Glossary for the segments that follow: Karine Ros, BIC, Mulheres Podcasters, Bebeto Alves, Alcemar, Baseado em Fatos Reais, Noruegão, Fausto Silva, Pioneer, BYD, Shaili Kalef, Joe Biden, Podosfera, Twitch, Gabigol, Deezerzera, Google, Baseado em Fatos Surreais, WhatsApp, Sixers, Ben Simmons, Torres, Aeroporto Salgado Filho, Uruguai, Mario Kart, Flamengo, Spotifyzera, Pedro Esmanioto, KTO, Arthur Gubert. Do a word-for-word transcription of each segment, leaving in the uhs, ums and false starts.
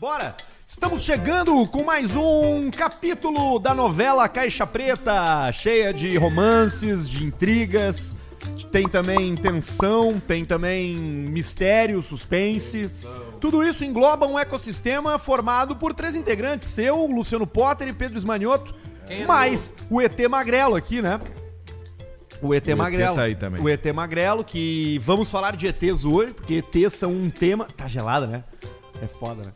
Bora! Estamos chegando com mais um capítulo da novela Caixa Preta, cheia de romances, de intrigas, tem também tensão, tem também mistério, suspense. Tudo isso engloba um ecossistema formado por três integrantes, eu, Luciano Potter e Pedro Esmanioto, é. mais o E T Magrelo aqui, né? O E T Magrelo. Tá aí também. O E T Magrelo, que vamos falar de E Ts hoje, porque E Ts são um tema... Tá gelado, né? É foda, né?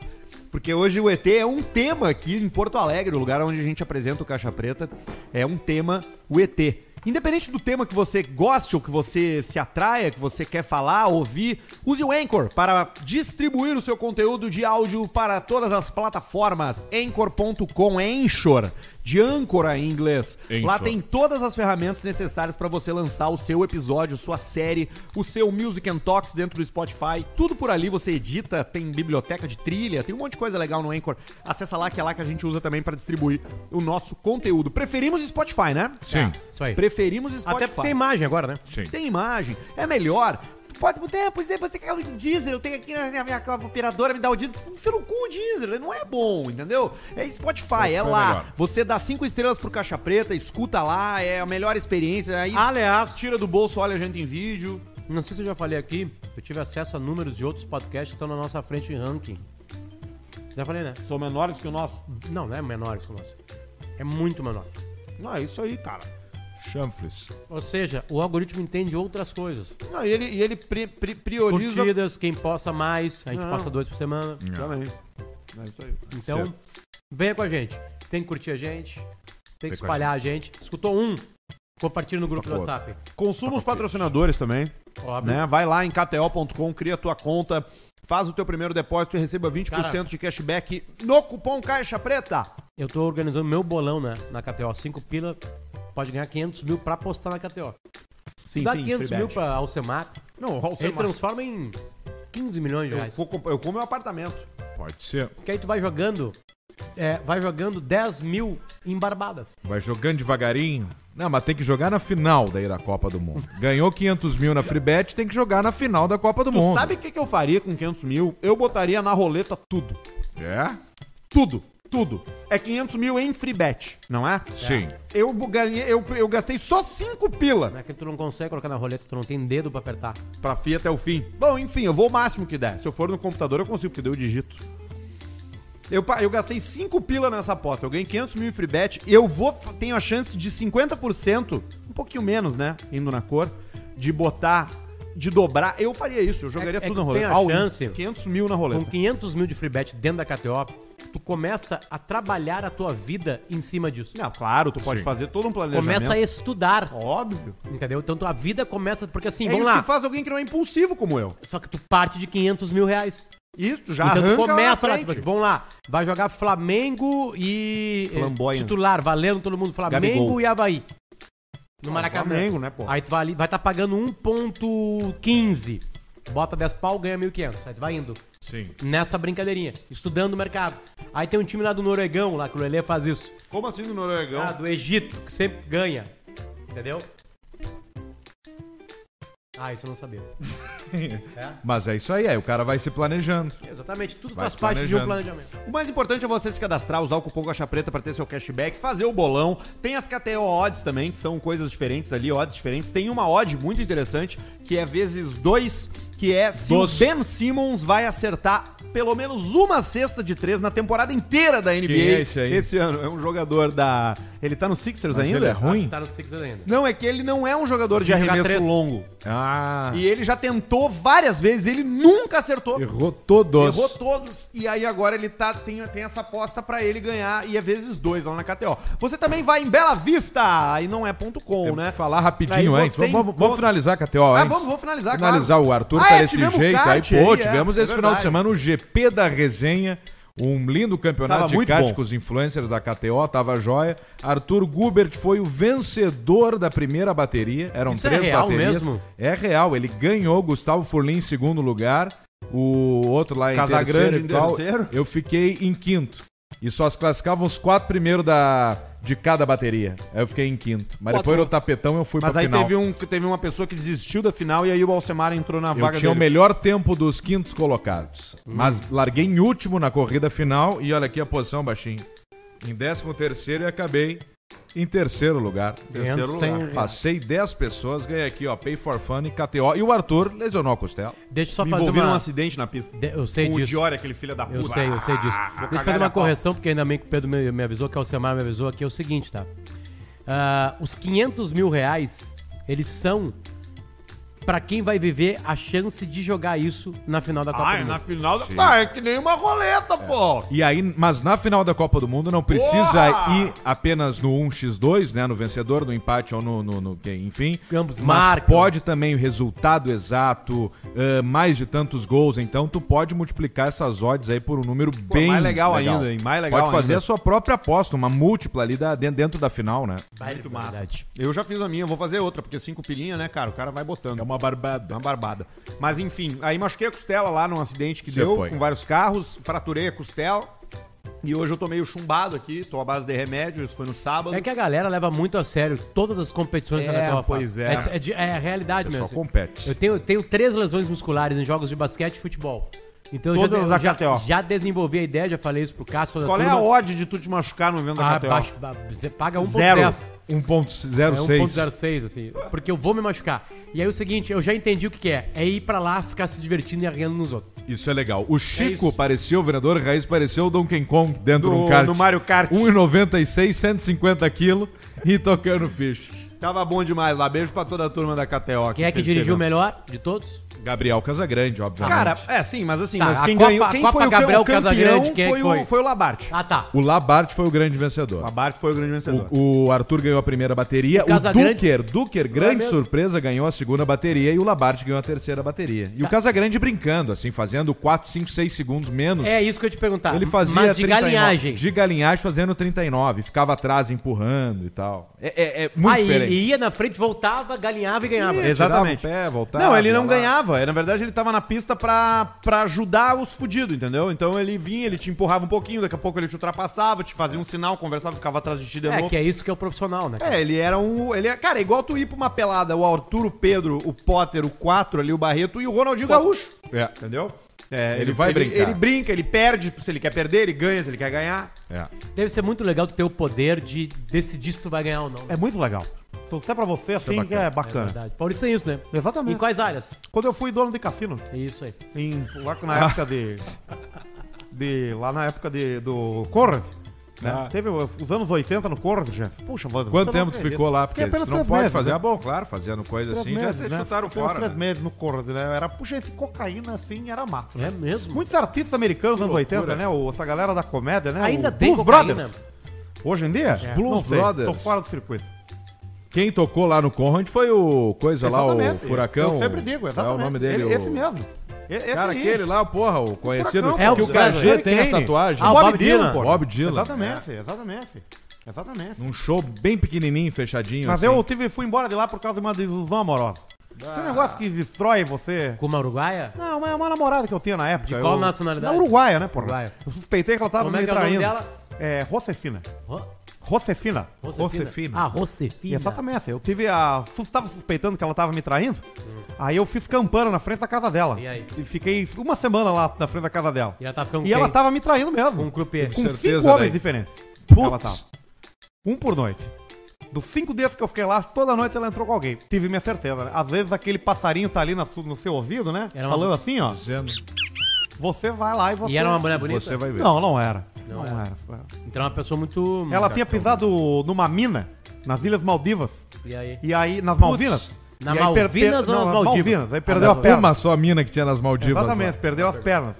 Porque hoje o E T é um tema aqui em Porto Alegre, o lugar onde a gente apresenta o Caixa Preta. É um tema, o E T. Independente do tema que você goste ou que você se atraia, que você quer falar, ouvir, use o Anchor para distribuir o seu conteúdo de áudio para todas as plataformas. Anchor ponto com, Anchor, de âncora em inglês. Anchor. Lá tem todas as ferramentas necessárias para você lançar o seu episódio, sua série, o seu Music and Talks dentro do Spotify. Tudo por ali você edita, tem biblioteca de trilha, tem um monte de coisa legal no Anchor. Acessa lá, que é lá que a gente usa também para distribuir o nosso conteúdo. Preferimos Spotify, né? Sim. É, isso aí. Preferimos Preferimos Spotify. Até porque tem imagem agora, né? Sim. Tem imagem. É melhor. Pode mudar, pois é, você quer o Deezer, eu tenho aqui na minha operadora, me dá o Deezer. Enfia no cu o Deezer, não é bom, entendeu? É Spotify, Spotify é lá. Melhor. Você dá cinco estrelas pro Caixa Preta, escuta lá, é a melhor experiência. Aí, aliás, tira do bolso, olha a gente em vídeo. Não sei se eu já falei aqui, eu tive acesso a números de outros podcasts que estão na nossa frente em ranking. Já falei, né? São menores que o nosso? Não, não é menores que o nosso. É muito menor. Não, é isso aí, cara. Chanfles. Ou seja, o algoritmo entende outras coisas. Não, e ele, e ele pri, pri, prioriza... Curtidas, quem posta mais, a gente Não. posta dois por semana. Também. É isso aí. Então, certo. Venha com a gente. Tem que curtir a gente, tem que Vem espalhar a gente. a gente. Escutou um? Compartilha no grupo do WhatsApp. Consuma os patrocinadores também. Óbvio. Né? Vai lá em K T O ponto com, cria tua conta, faz o teu primeiro depósito e receba vinte por cento Cara, de cashback no cupom Caixa Preta. Eu tô organizando meu bolão, né? Na K T O, cinco pila... Pode ganhar quinhentos mil pra apostar na K T O. Sim, sim. Dá quinhentos mil pra Alcemar. Não, Alcemar. Ele transforma em quinze milhões de reais. Eu, eu como meu apartamento. Pode ser. Porque aí tu vai jogando, é, vai jogando dez mil em barbadas. Vai jogando devagarinho. Não, mas tem que jogar na final daí da Copa do Mundo. Ganhou quinhentos mil na Freebet, tem que jogar na final da Copa do tu Mundo. Sabe o que, que eu faria com quinhentos mil? Eu botaria na roleta tudo. É? Tudo. Tudo. É quinhentos mil em free bet, não é? Sim. Eu, ganhei, eu, eu gastei só cinco pila. Não é que tu não consegue colocar na roleta, tu não tem dedo pra apertar. Pra fia até o fim. Bom, enfim, eu vou o máximo que der. Se eu for no computador, eu consigo, porque daí eu digito. Eu, eu gastei cinco pila nessa aposta. Eu ganhei quinhentos mil em free bet. Eu vou, tenho a chance de cinquenta por cento, um pouquinho menos, né? Indo na cor, de botar, de dobrar. Eu faria isso, eu jogaria é, tudo é na roleta. Tem a All chance. quinhentos mil na roleta. Com quinhentos mil de free bet dentro da K T O, tu começa a trabalhar a tua vida em cima disso. Não, claro, tu pode Sim. fazer todo um planejamento. Começa a estudar. Óbvio. Entendeu? Então tua vida começa... Porque assim, é vamos lá. É isso que faz alguém que não é impulsivo como eu. Só que tu parte de quinhentos mil reais. Isso, já então, arranca tu começa lá, tipo, vamos lá. Vai jogar Flamengo e... Flamboia. Titular, valendo todo mundo. Flamengo Gabigol. E Avaí. No ah, Maracanã. Flamengo, né, pô? Aí tu vai ali, vai estar tá pagando um ponto quinze. Bota dez pau, ganha mil e quinhentos. Aí tu vai indo. Sim. Nessa brincadeirinha, estudando o mercado. Aí tem um time lá do Noruegão, lá que o Lelê faz isso. Como assim do Noruegão? Ah, do Egito, que sempre ganha. Entendeu? Ah, isso eu não sabia. é? Mas é isso aí, aí o cara vai se planejando. Exatamente, tudo vai faz parte de um planejamento. O mais importante é você se cadastrar, usar o cupom Caixa Preta para ter seu cashback, fazer o bolão. Tem as K T O Odds também, que são coisas diferentes ali, odds diferentes. Tem uma odd muito interessante, que é vezes dois, que é se Dos. o Ben Simmons vai acertar pelo menos uma cesta de três na temporada inteira da N B A. É esse, aí? Esse ano é um jogador da... Ele tá no Sixers Mas ainda? Ele é ruim? Ele tá no Sixers ainda. Não, é que ele não é um jogador de arremesso longo. Ah. E ele já tentou várias vezes, ele nunca acertou. Errou todos. Errou todos. E aí agora ele tá, tem, tem essa aposta pra ele ganhar, e é vezes dois lá na K T O. Você também vai em Bela Vista, e não é ponto .com, eu né? falar rapidinho antes. Vamos, vamos, vamos finalizar a K T O antes. Ah, vamos, vamos finalizar, Finalizar claro. o Arthur ah, tá é, desse jeito. Kart, aí, pô, é, tivemos é, esse é final de semana o G P da Resenha. Um lindo campeonato tava de kart com os influencers da K T O, tava joia. Arthur Gubert foi o vencedor da primeira bateria. Eram Isso três é real baterias. Mesmo? É real, ele ganhou. Gustavo Furlim em segundo lugar. O outro lá em Casagrande terceiro, em terceiro. Eu fiquei em quinto. E só se classificavam os quatro primeiros da, de cada bateria. Aí eu fiquei em quinto. Mas Pô, depois era o tapetão e eu fui mas pra final. Mas aí teve, um, teve uma pessoa que desistiu da final e aí o Alcemar entrou na eu vaga dele. Eu tinha o melhor tempo dos quintos colocados. Hum. Mas larguei em último na corrida final e olha aqui a posição, baixinho. Em décimo terceiro e acabei em terceiro lugar. Terceiro lugar. Passei dez pessoas, ganhei aqui, ó, Pay for Fun e K T O. E o Arthur lesionou a costela. Deixa eu só Me fazer uma... um acidente na pista. De... Eu sei o disso. O Diori, aquele filho da puta. Eu sei, eu sei disso. Ah, Deixa eu fazer uma correção, pau. porque ainda bem que o Pedro me, me avisou, que o Alcemar me avisou aqui. É o seguinte, tá? Uh, os quinhentos mil reais, eles são pra quem vai viver a chance de jogar isso na final da Copa Ai, do Mundo. Ah, na final da... Tá, é que nem uma roleta, é. pô! E aí, mas na final da Copa do Mundo não precisa Porra! ir apenas no um por dois, né? No vencedor, no empate ou no... no, no enfim. Campos mas marca. Pode também o resultado exato, uh, mais de tantos gols. Então, tu pode multiplicar essas odds aí por um número pô, bem... mais legal, legal ainda, hein? Mais legal Pode fazer ainda. a sua própria aposta, uma múltipla ali da, dentro da final, né? Vai, Muito massa. Verdade. Eu já fiz a minha, vou fazer outra, porque cinco pilinha, né, cara? O cara vai botando. É uma Uma barbada. Uma barbada. Mas enfim, aí machuquei a costela lá num acidente que Você deu foi. com vários carros, fraturei a costela e hoje eu tô meio chumbado aqui, tô à base de remédio, isso foi no sábado. É que a galera leva muito a sério todas as competições é, que ela pois faz. É. É, é, é a realidade mesmo. Só compete. Eu tenho, eu tenho três lesões musculares em jogos de basquete e futebol. Então Todas eu já, da K T O. Já, já desenvolvi a ideia, já falei isso pro Cássio. Qual é a odd de tu te machucar no evento da ah, K T O? Baixo, você paga um ponto dez. um ponto zero seis. É um ponto zero seis, assim. Porque eu vou me machucar. E aí o seguinte, eu já entendi o que, que é. É ir pra lá, ficar se divertindo e arranhando nos outros. Isso é legal. O Chico é pareceu, o vereador Raiz pareceu o Donkey Kong dentro do, de um kart. No Mario Kart. um e noventa e seis, cento e cinquenta quilos e tocando ficha. Tava bom demais lá. Beijo pra toda a turma da K T O. Quem é que dirigiu o melhor de todos? Gabriel Casagrande, obviamente. Cara, é sim, mas assim, tá, mas quem Copa, ganhou, quem foi o Gabriel Casagrande, quem foi, foi? O, foi o Labarte. Ah, tá. O Labarte foi o grande vencedor. O Labarte foi o grande vencedor. O, o Arthur ganhou a primeira bateria, o, o Duker, Duker, grande é surpresa, ganhou a segunda bateria e o Labarte ganhou a terceira bateria. E tá. o Casagrande brincando, assim, fazendo quatro, cinco, seis segundos menos. É isso que eu te perguntava. Ele fazia mas de trinta e nove, galinhagem. De galinhagem fazendo trinta e nove, ficava atrás empurrando e tal. É, é, é muito ah, diferente. Aí ia na frente, voltava, galinhava e ganhava. Ia, Exatamente. Tirava o pé, voltava, não, ele não ganhava. Na verdade, ele tava na pista pra, pra ajudar os fudidos, entendeu? Então ele vinha, ele te empurrava um pouquinho, daqui a pouco ele te ultrapassava, te fazia um sinal, conversava, ficava atrás de ti de novo. É, que é isso que é o profissional, né? Cara? É, ele era um... Ele é, cara, é igual tu ir pra uma pelada, o Arthur, o Pedro, o Potter, o quatro ali, o Barreto e o Ronaldinho Pô. Gaúcho. É. Entendeu? É, ele, ele vai ele, brincar. Ele brinca, ele perde, se ele quer perder, ele ganha, se ele quer ganhar. É. Deve ser muito legal tu ter o poder de decidir se tu vai ganhar ou não. É muito legal. Se é pra você, assim, é bacana. É bacana. É Paulista tem isso, né? Exatamente. Em quais áreas? Quando eu fui dono de cassino. É isso aí. Em, lá na época de... de lá na época de, do Conrad. Né? Ah. Teve os anos oitenta no Conrad, chefe. Puxa, mano. Quanto tempo tu ficou lá? Porque apenas não pode meses, fazer. Né? Ah, bom, claro, fazendo coisa três assim, meses, já né? chutaram Fiquei fora. três né? meses no Conrad, né? Era, puxa, esse cocaína assim era massa. É mesmo? Muitos artistas americanos nos anos oitenta, né? O, essa galera da comédia, né? Ainda o tem Blues Brothers. Hoje em dia? É. Blues Brothers. Tô fora do circuito. Quem tocou lá no Conrad foi o coisa exatamente. lá, o Furacão. Eu sempre digo, exatamente. É o nome dele. Ele, o... Esse mesmo. Esse cara, aí. aquele lá, porra, o conhecido. O Furacão, que o K G tem a tatuagem. Ah, o Bob, Bob Dylan, pô. Bob Dylan. Exatamente, é. exatamente. Exatamente. Um show bem pequenininho, fechadinho. Mas assim. eu tive, fui embora de lá por causa de uma desilusão amorosa. Ah. Esse negócio que destrói você. Com uma uruguaia? Não, é uma namorada que eu tinha na época. De qual eu... nacionalidade? Na Uruguaia, né, porra? Uruguaia. Eu suspeitei que ela tava Como me é traindo. É, dela? é Josefina. Hã? Josefina. Josefina. Ah, Josefina. Exatamente. Eu tive a... Estava suspeitando que ela estava me traindo. Hum. Aí eu fiz campana na frente da casa dela. E aí? E fiquei uma semana lá na frente da casa dela. E ela tava ficando E quem? ela tava me traindo mesmo. Com um croupier. Com Certeza cinco homens diferentes. Putz. Um por noite. Dos cinco dias que eu fiquei lá, toda noite ela entrou com alguém. Tive minha certeza, né? Às vezes aquele passarinho tá ali no seu ouvido, né? Era Falando uma... assim, ó. Dizendo... Você vai lá e você... E era uma mulher bonita? Você vai ver. Não, não era. Não, não era. era. Então é uma pessoa muito... Ela tinha pisado numa mina, nas Ilhas Maldivas. E aí? E aí, nas Malvinas. Puts, na aí Malvinas per... ou nas Maldivas? Malvinas. Aí perdeu ah, a perna. Uma só a mina que tinha nas Maldivas. Exatamente, lá. perdeu as pernas.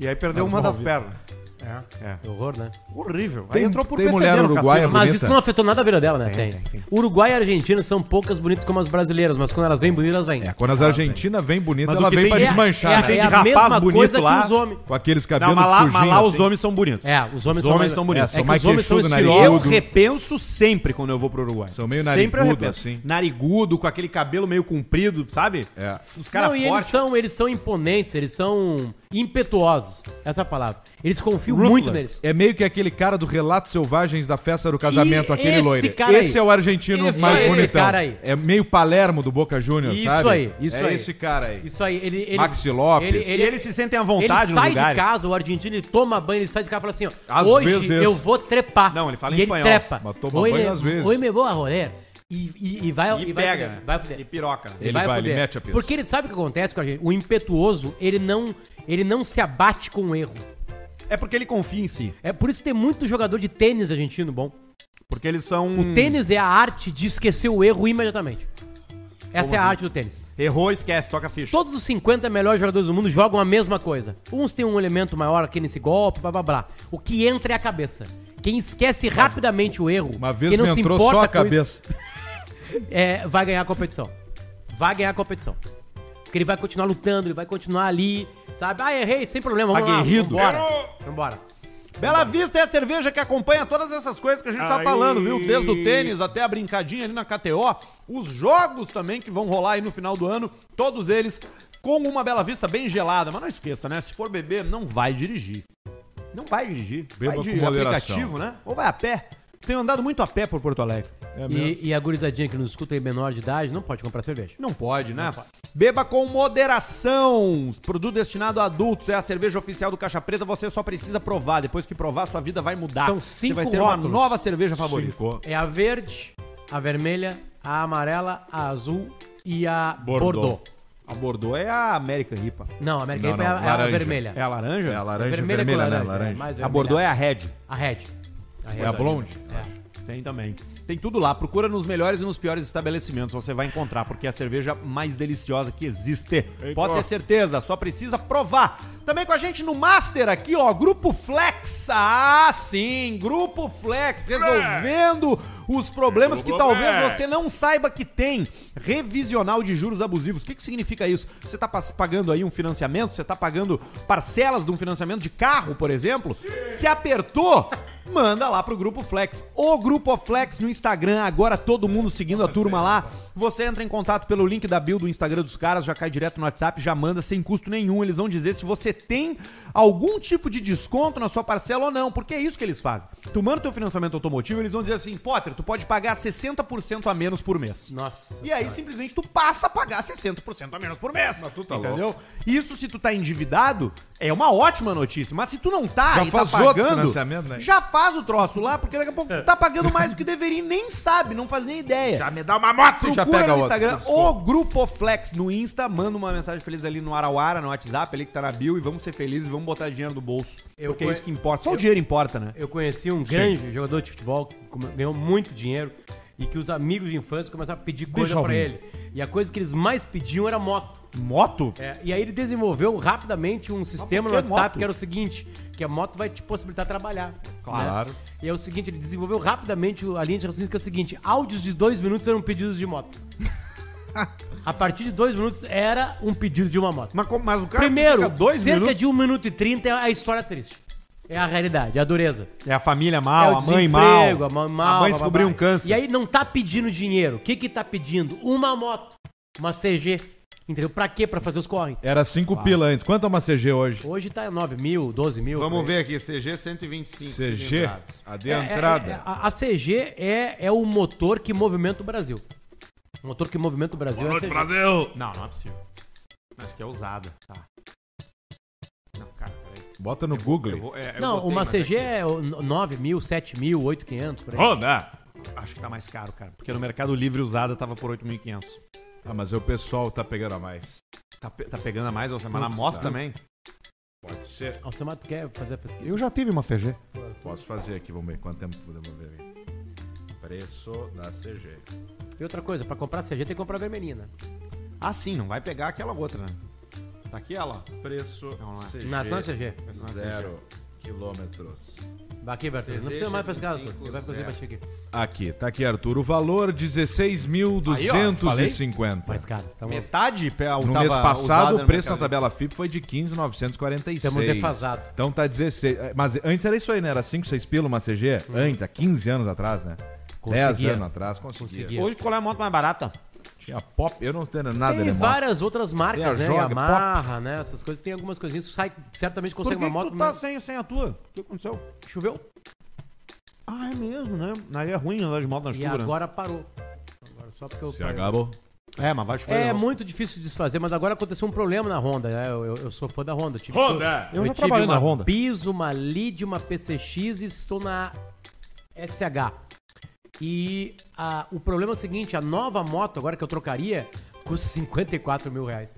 E aí perdeu nas uma Malvinas. das pernas. É. é. Horror, né? Horrível. Tem, aí entrou por tem mulher uruguaia Mas bonita. Isso não afetou nada a vida dela, né? Tem. tem. tem. Uruguai e Argentina são poucas bonitas como as brasileiras, mas quando elas vêm bonitas, elas vêm. É, quando as ah, argentinas vêm bonitas, ela vem pra é, desmanchar. É, né? é a, é a mesma coisa lá, que os homens. Com aqueles cabelos não, mas lá, fugindo, mas lá assim. os homens são bonitos. É, os homens, os homens são, são bonitos. É, é, é que os homens são estilosos. Eu repenso sempre quando eu vou pro Uruguai. São meio narigudo, assim. Narigudo, com aquele cabelo meio comprido, sabe? Os caras fortes. Não, e eles são imponentes, eles são... Impetuosos, essa é a palavra. Eles confiam Ruthless. Muito neles. É meio que aquele cara do Relatos Selvagens da Festa do Casamento, e aquele loiro. Esse aí é o argentino esse mais é bonitão. Cara aí. É meio Palermo do Boca Juniors, sabe? Isso aí, isso é aí. Esse cara aí. Isso aí, ele, ele, Maxi Lopes. Ele, ele, ele, ele se sentem à vontade no lugar. Ele sai lugares. De casa, o argentino, ele toma banho, ele sai de casa e fala assim, ó, às hoje vezes. Eu vou trepar. Não, ele fala em espanhol. Ele trepa. Mas toma banho às vezes. Hoje me vou a roler. E, e, e vai e, e pega, vai, né? vai fuder. E piroca. Ele, ele vai, vai ele mete a pista. Porque ele sabe o que acontece com a gente. O impetuoso, ele não, ele não se abate com o erro. É porque ele confia em si. É por isso que tem muito jogador de tênis argentino bom. Porque eles são... O tênis é a arte de esquecer o erro imediatamente. Essa Como é a assim? Arte do tênis. Errou, esquece, toca ficha. Todos os cinquenta melhores jogadores do mundo jogam a mesma coisa. Uns têm um elemento maior aqui nesse golpe, blá blá blá. O que entra é a cabeça. Quem esquece rapidamente o erro... Uma vez quem não me entrou se importa só a cabeça... É, vai ganhar a competição. Vai ganhar a competição. Porque ele vai continuar lutando, ele vai continuar ali, sabe? Ah, errei, sem problema, vamos Aguerrido. Lá. Vambora. Vambora. Bela Vista é a cerveja que acompanha todas essas coisas que a gente tá Ai. Falando, viu? Desde o tênis até a brincadinha ali na K T O. Os jogos também que vão rolar aí no final do ano. Todos eles com uma Bela Vista bem gelada. Mas não esqueça, né? Se for beber, não vai dirigir. Não vai dirigir. Beba vai de com aplicativo, né? Ou vai a pé. Tenho andado muito a pé por Porto Alegre. É e, e a gurizadinha que nos escuta aí menor de idade não pode comprar cerveja. Não pode, né? Não pode. Beba com moderação. Produto destinado a adultos. É a cerveja oficial do Caixa Preta. Você só precisa provar. Depois que provar, sua vida vai mudar. São cinco rótulos. Você vai ter rótulos. Uma nova cerveja favorita. Cinco. É a verde, a vermelha, a amarela, a azul e a Bordeaux. Bordeaux. A Bordeaux é a American I P A. Não, a American I P A é a, é a vermelha. É a laranja? É a laranja. É vermelha, vermelha, vermelha, laranja. Né? Laranja. É a Bordeaux é a Red. A Red. A é a Blonde? É. Tem também. Tem tudo lá. Procura nos melhores e nos piores estabelecimentos. Você vai encontrar, porque é a cerveja mais deliciosa que existe. Ei, pode pô. Ter certeza, só precisa provar. Também com a gente no Master aqui, ó. Grupo Flex. Ah, sim. Grupo Flex. Resolvendo os problemas que talvez você não saiba que tem. Revisional de juros abusivos. O que, que significa isso? Você tá pagando aí um financiamento? Você tá pagando parcelas de um financiamento de carro, por exemplo? Se apertou... Manda lá pro Grupo Flex. O Grupo Flex no Instagram, agora todo mundo seguindo a turma lá. Você entra em contato pelo link da bio do Instagram dos caras, já cai direto no WhatsApp, já manda sem custo nenhum. Eles vão dizer se você tem algum tipo de desconto na sua parcela ou não, porque é isso que eles fazem. Tu manda teu financiamento automotivo, eles vão dizer assim, Potter, tu pode pagar sessenta por cento a menos por mês. Nossa. E aí cara. Simplesmente tu passa a pagar sessenta por cento a menos por mês. Mas tu tá entendeu? Louco. Isso se tu tá endividado, é uma ótima notícia, mas se tu não tá já e faz tá pagando, outro financiamento, né? Já faz Faz o troço lá, porque daqui a pouco tu tá pagando mais do que deveria e nem sabe, não faz nem ideia. Já me dá uma moto! Procura já pega no Instagram o Grupo Flex no Insta, manda uma mensagem pra eles ali no Arauara, no WhatsApp, ali que tá na bio, e vamos ser felizes e vamos botar dinheiro no bolso. Eu porque conhe... é isso que importa. Só eu... o dinheiro importa, né? Eu conheci um grande Sim. jogador de futebol que ganhou muito dinheiro e que os amigos de infância começaram a pedir coisa Deixa pra alguém. Ele. E a coisa que eles mais pediam era moto. Moto? É, e aí ele desenvolveu rapidamente um sistema no WhatsApp moto? Que era o seguinte... Que a moto vai te possibilitar trabalhar. Claro. Né? E é o seguinte, ele desenvolveu rapidamente a linha de raciocínio que é o seguinte, áudios de dois minutos eram pedidos de moto. A partir de dois minutos era um pedido de uma moto. Mas, mas o cara Primeiro, fica dois cerca minutos? De um minuto e trinta é a história triste. É a realidade, é a dureza. É a família mal, é a mãe mal. A mãe mal. A mãe descobriu um câncer. E aí não tá pedindo dinheiro. O que que tá pedindo? Uma moto. Uma C G. Entendeu? Pra quê? Pra fazer os corre. Era cinco pila antes. Quanto é uma C G hoje? Hoje tá nove mil, doze mil. Vamos ver aqui. C G cento e vinte e cinco. C G? A de entrada. É, é, é, a, a C G é, é o motor que movimenta o Brasil. O motor que movimenta o Brasil. Boa noite, é Brasil! Não, não é possível. Mas que é usada. Tá. Não, cara, peraí. Bota no eu Google. Vou, vou, é, não, botei, uma C G é, é nove mil, sete mil, oito mil e quinhentos. Por aí. Honda! Acho que tá mais caro, cara. Porque no Mercado Livre usada tava por oito mil e quinhentos. Ah, mas o pessoal tá pegando a mais. Tá, pe- tá pegando a mais, Alcemar? Na moto sabe. Também? Pode ser. Alcemar, tu quer fazer a pesquisa? Eu já tive uma C G. Posso fazer aqui, vamos ver quanto tempo podemos ver aqui. Preço da C G. E outra coisa, pra comprar C G tem que comprar a vermelhinha, né? Ah, sim, não vai pegar aquela outra, né? Tá aqui ela. Preço não, não é. C G. Nação C G. Zero quilômetros. Aqui, Bertolini, não precisa mais pescar, Arthur. Ele vai fazer baixinho aqui. Aqui, tá aqui, Arthur. O valor dezesseis mil, duzentos e cinquenta. Mais caro. Tá metade? No mês passado, o preço na tabela F I P foi de quinze mil, novecentos e quarenta e seis. Estamos defasado. Então tá dezesseis. Mas antes era isso aí, né? Era cinco, seis pila uma C G? Hum. Antes, há quinze anos atrás, né? Conseguia. dez anos atrás, conseguia. conseguia. Hoje, qual é a moto mais barata? Tinha Pop, eu não tenho nada. Tem alemão. Várias outras marcas, né? Yamaha, né? Essas coisas, tem algumas coisinhas. Sai, certamente consegue uma moto. Por que tu tá sem, sem a tua? O que aconteceu? Choveu. Ah, é mesmo, né? Aí é ruim andar de moto na chuva. E agora parou. Agora só porque eu Se acabou. É, mas vai chover. É não. Muito difícil de desfazer, mas agora aconteceu um problema na Honda. Né? Eu, eu, eu sou fã da Honda. Tive, Honda! Eu, eu, eu já tive trabalhei na Honda. Piso, uma Lead, uma P C X e estou na S H. E a, o problema é o seguinte, a nova moto agora que eu trocaria custa cinquenta e quatro mil reais.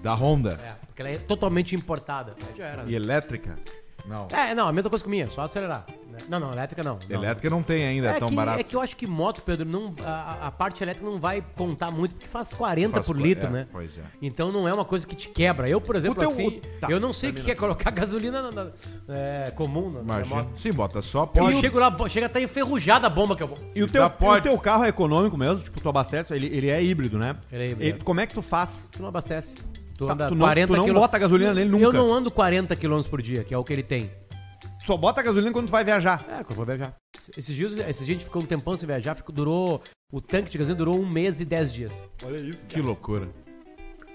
Da Honda? É, porque ela é totalmente importada. Né? Já era, né? E elétrica? Não. É, não, a mesma coisa que minha, só acelerar. Não, não, elétrica não. não. Elétrica não tem ainda, é, é tão que, barato. É que eu acho que moto, Pedro, não, a, a parte elétrica não vai contar muito, porque faz quarenta faz por co- litro, é, né? Pois é. Então não é uma coisa que te quebra. Eu, por exemplo, teu, assim, tá, eu não sei o que é colocar gasolina na, na, é, comum na minha moto. Sim, bota só pode. Eu chego lá, chega até enferrujada a bomba que eu vou. E o teu, o teu carro é econômico mesmo? Tipo, tu abastece, ele, ele é híbrido, né? Ele é híbrido. Ele, é. Como é que tu faz? Tu não abastece. Tu, tá, anda tu não, quarenta tu não quilô... bota gasolina nele nunca. Eu não ando quarenta quilômetros por dia, que é o que ele tem. Só bota gasolina quando tu vai viajar. É, quando vai viajar. Esses dias, esses dias a gente ficou um tempão sem viajar, ficou, durou... O tanque de gasolina durou um mês e dez dias. Olha isso, cara. Que loucura.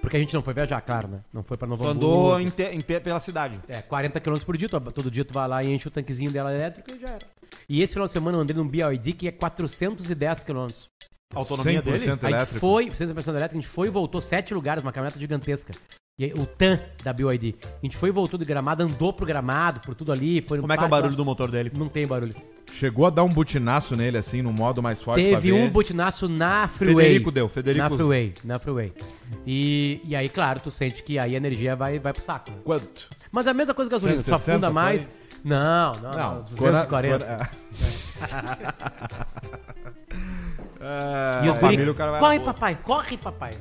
Porque a gente não foi viajar, claro, né? Não foi pra Novo Hamburgo. Andou em te, em, pela cidade. É, quarenta quilômetros por dia. Tu, todo dia tu vai lá e enche o tanquezinho dela elétrica e já era. E esse final de semana eu andei num B Y D que é quatrocentos e dez quilômetros. A autonomia dele? cem por cento elétrico. A gente foi, cem por cento elétrico, a gente foi e voltou sete lugares, uma caminhoneta gigantesca. E aí, o T A M da B Y D. A gente foi e voltou do Gramado, andou pro Gramado, por tudo ali. Foi Como é que é o barulho do motor dele? Não tem barulho. Chegou a dar um butinaço nele, assim, no modo mais forte. Teve um butinaço na freeway. Federico deu, Federico. Na freeway, na freeway. E, e aí, claro, tu sente que aí a energia vai, vai pro saco. Né? Quanto? Mas a mesma coisa que a gasolina, só afunda mais. Foi? Não, não, não. duzentos e quarenta. É, e os guri, corre papai, corre papai.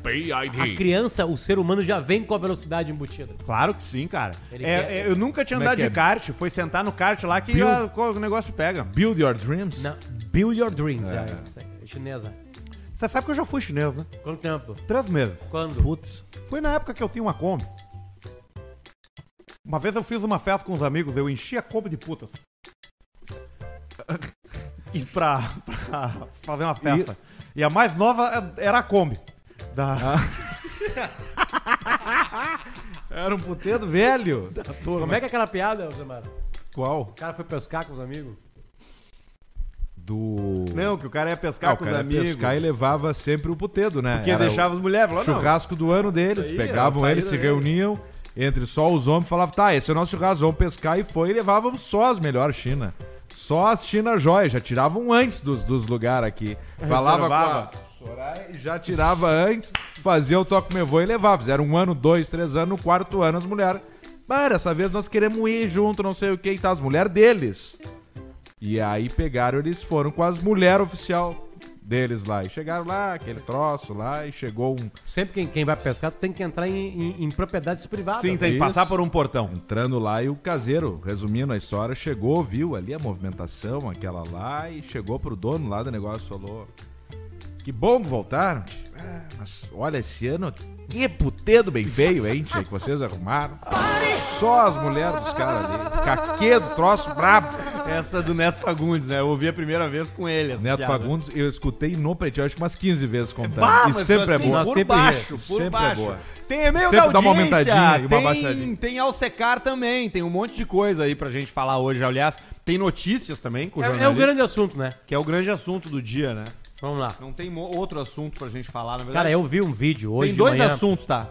A criança, o ser humano já vem com a velocidade embutida. Claro que sim, cara. É, é, eu nunca tinha Como andado é de é? kart, foi sentar no kart lá que Build, a, o negócio pega. Build your dreams? Não, build your dreams, é, é, é chinesa. Você sabe que eu já fui chinês, né? Quanto tempo? Três meses. Quando? Putz, foi na época que eu tinha uma Kombi. Uma vez eu fiz uma festa com os amigos, eu enchi a Kombi de putas. E pra, pra fazer uma festa. E... e a mais nova era a Kombi. Da... Ah. Era um puteiro velho. Da Como é que é aquela piada, Alzamara? Qual? O cara foi pescar com os amigos. Do... Não, que o cara ia pescar ah, com os amigos. O cara ia pescar e levava sempre o puteiro, né? Porque era deixava as mulheres. Falou, churrasco não. do ano deles. Aí, pegavam eles, se reuniam. Entre só os homens falavam, tá, esse é o nosso churrasco, vamos pescar. E foi e levavam só as melhores China. Só as China Joy, já tiravam antes dos, dos lugares aqui. Falava Reservava. com a Soraya, já tirava antes, fazia o toque meu vô e levava. Fizeram um ano, dois, três anos, no quarto ano as mulheres. Para, essa vez nós queremos ir junto, não sei o que, tá, as mulheres deles. E aí pegaram, eles foram com as mulheres oficial deles lá. E chegaram lá, aquele troço lá, e chegou um... Sempre quem, quem vai pescar tem que entrar em, em, em propriedades privadas. Sim, tem que passar por um portão. Entrando lá e o caseiro, resumindo a história, chegou, viu ali a movimentação, aquela lá, e chegou pro dono lá do negócio e falou... Que bom que voltaram, ah, mas olha, esse ano, que putedo bem feio, hein, tia, que vocês arrumaram. Só as mulheres dos caras ali. Caquedo, troço brabo. Essa é do Neto Fagundes, né? Eu ouvi a primeira vez com ele. Neto piada. Fagundes, eu escutei no Pretinho, acho que umas quinze vezes contando. É, e sempre assim, é boa. Por sempre baixo, é. por sempre baixo. É boa. Tem e-mail sempre da audiência. Dá uma aumentadinha tem, e uma baixadinha. Tem ao secar também, tem um monte de coisa aí pra gente falar hoje. Aliás, tem notícias também com o jornalista. É, é o grande assunto, né? Que é o grande assunto do dia, né? Vamos lá. Não tem mo- outro assunto pra gente falar, na verdade. Cara, eu vi um vídeo hoje. Tem dois manhã, assuntos, tá?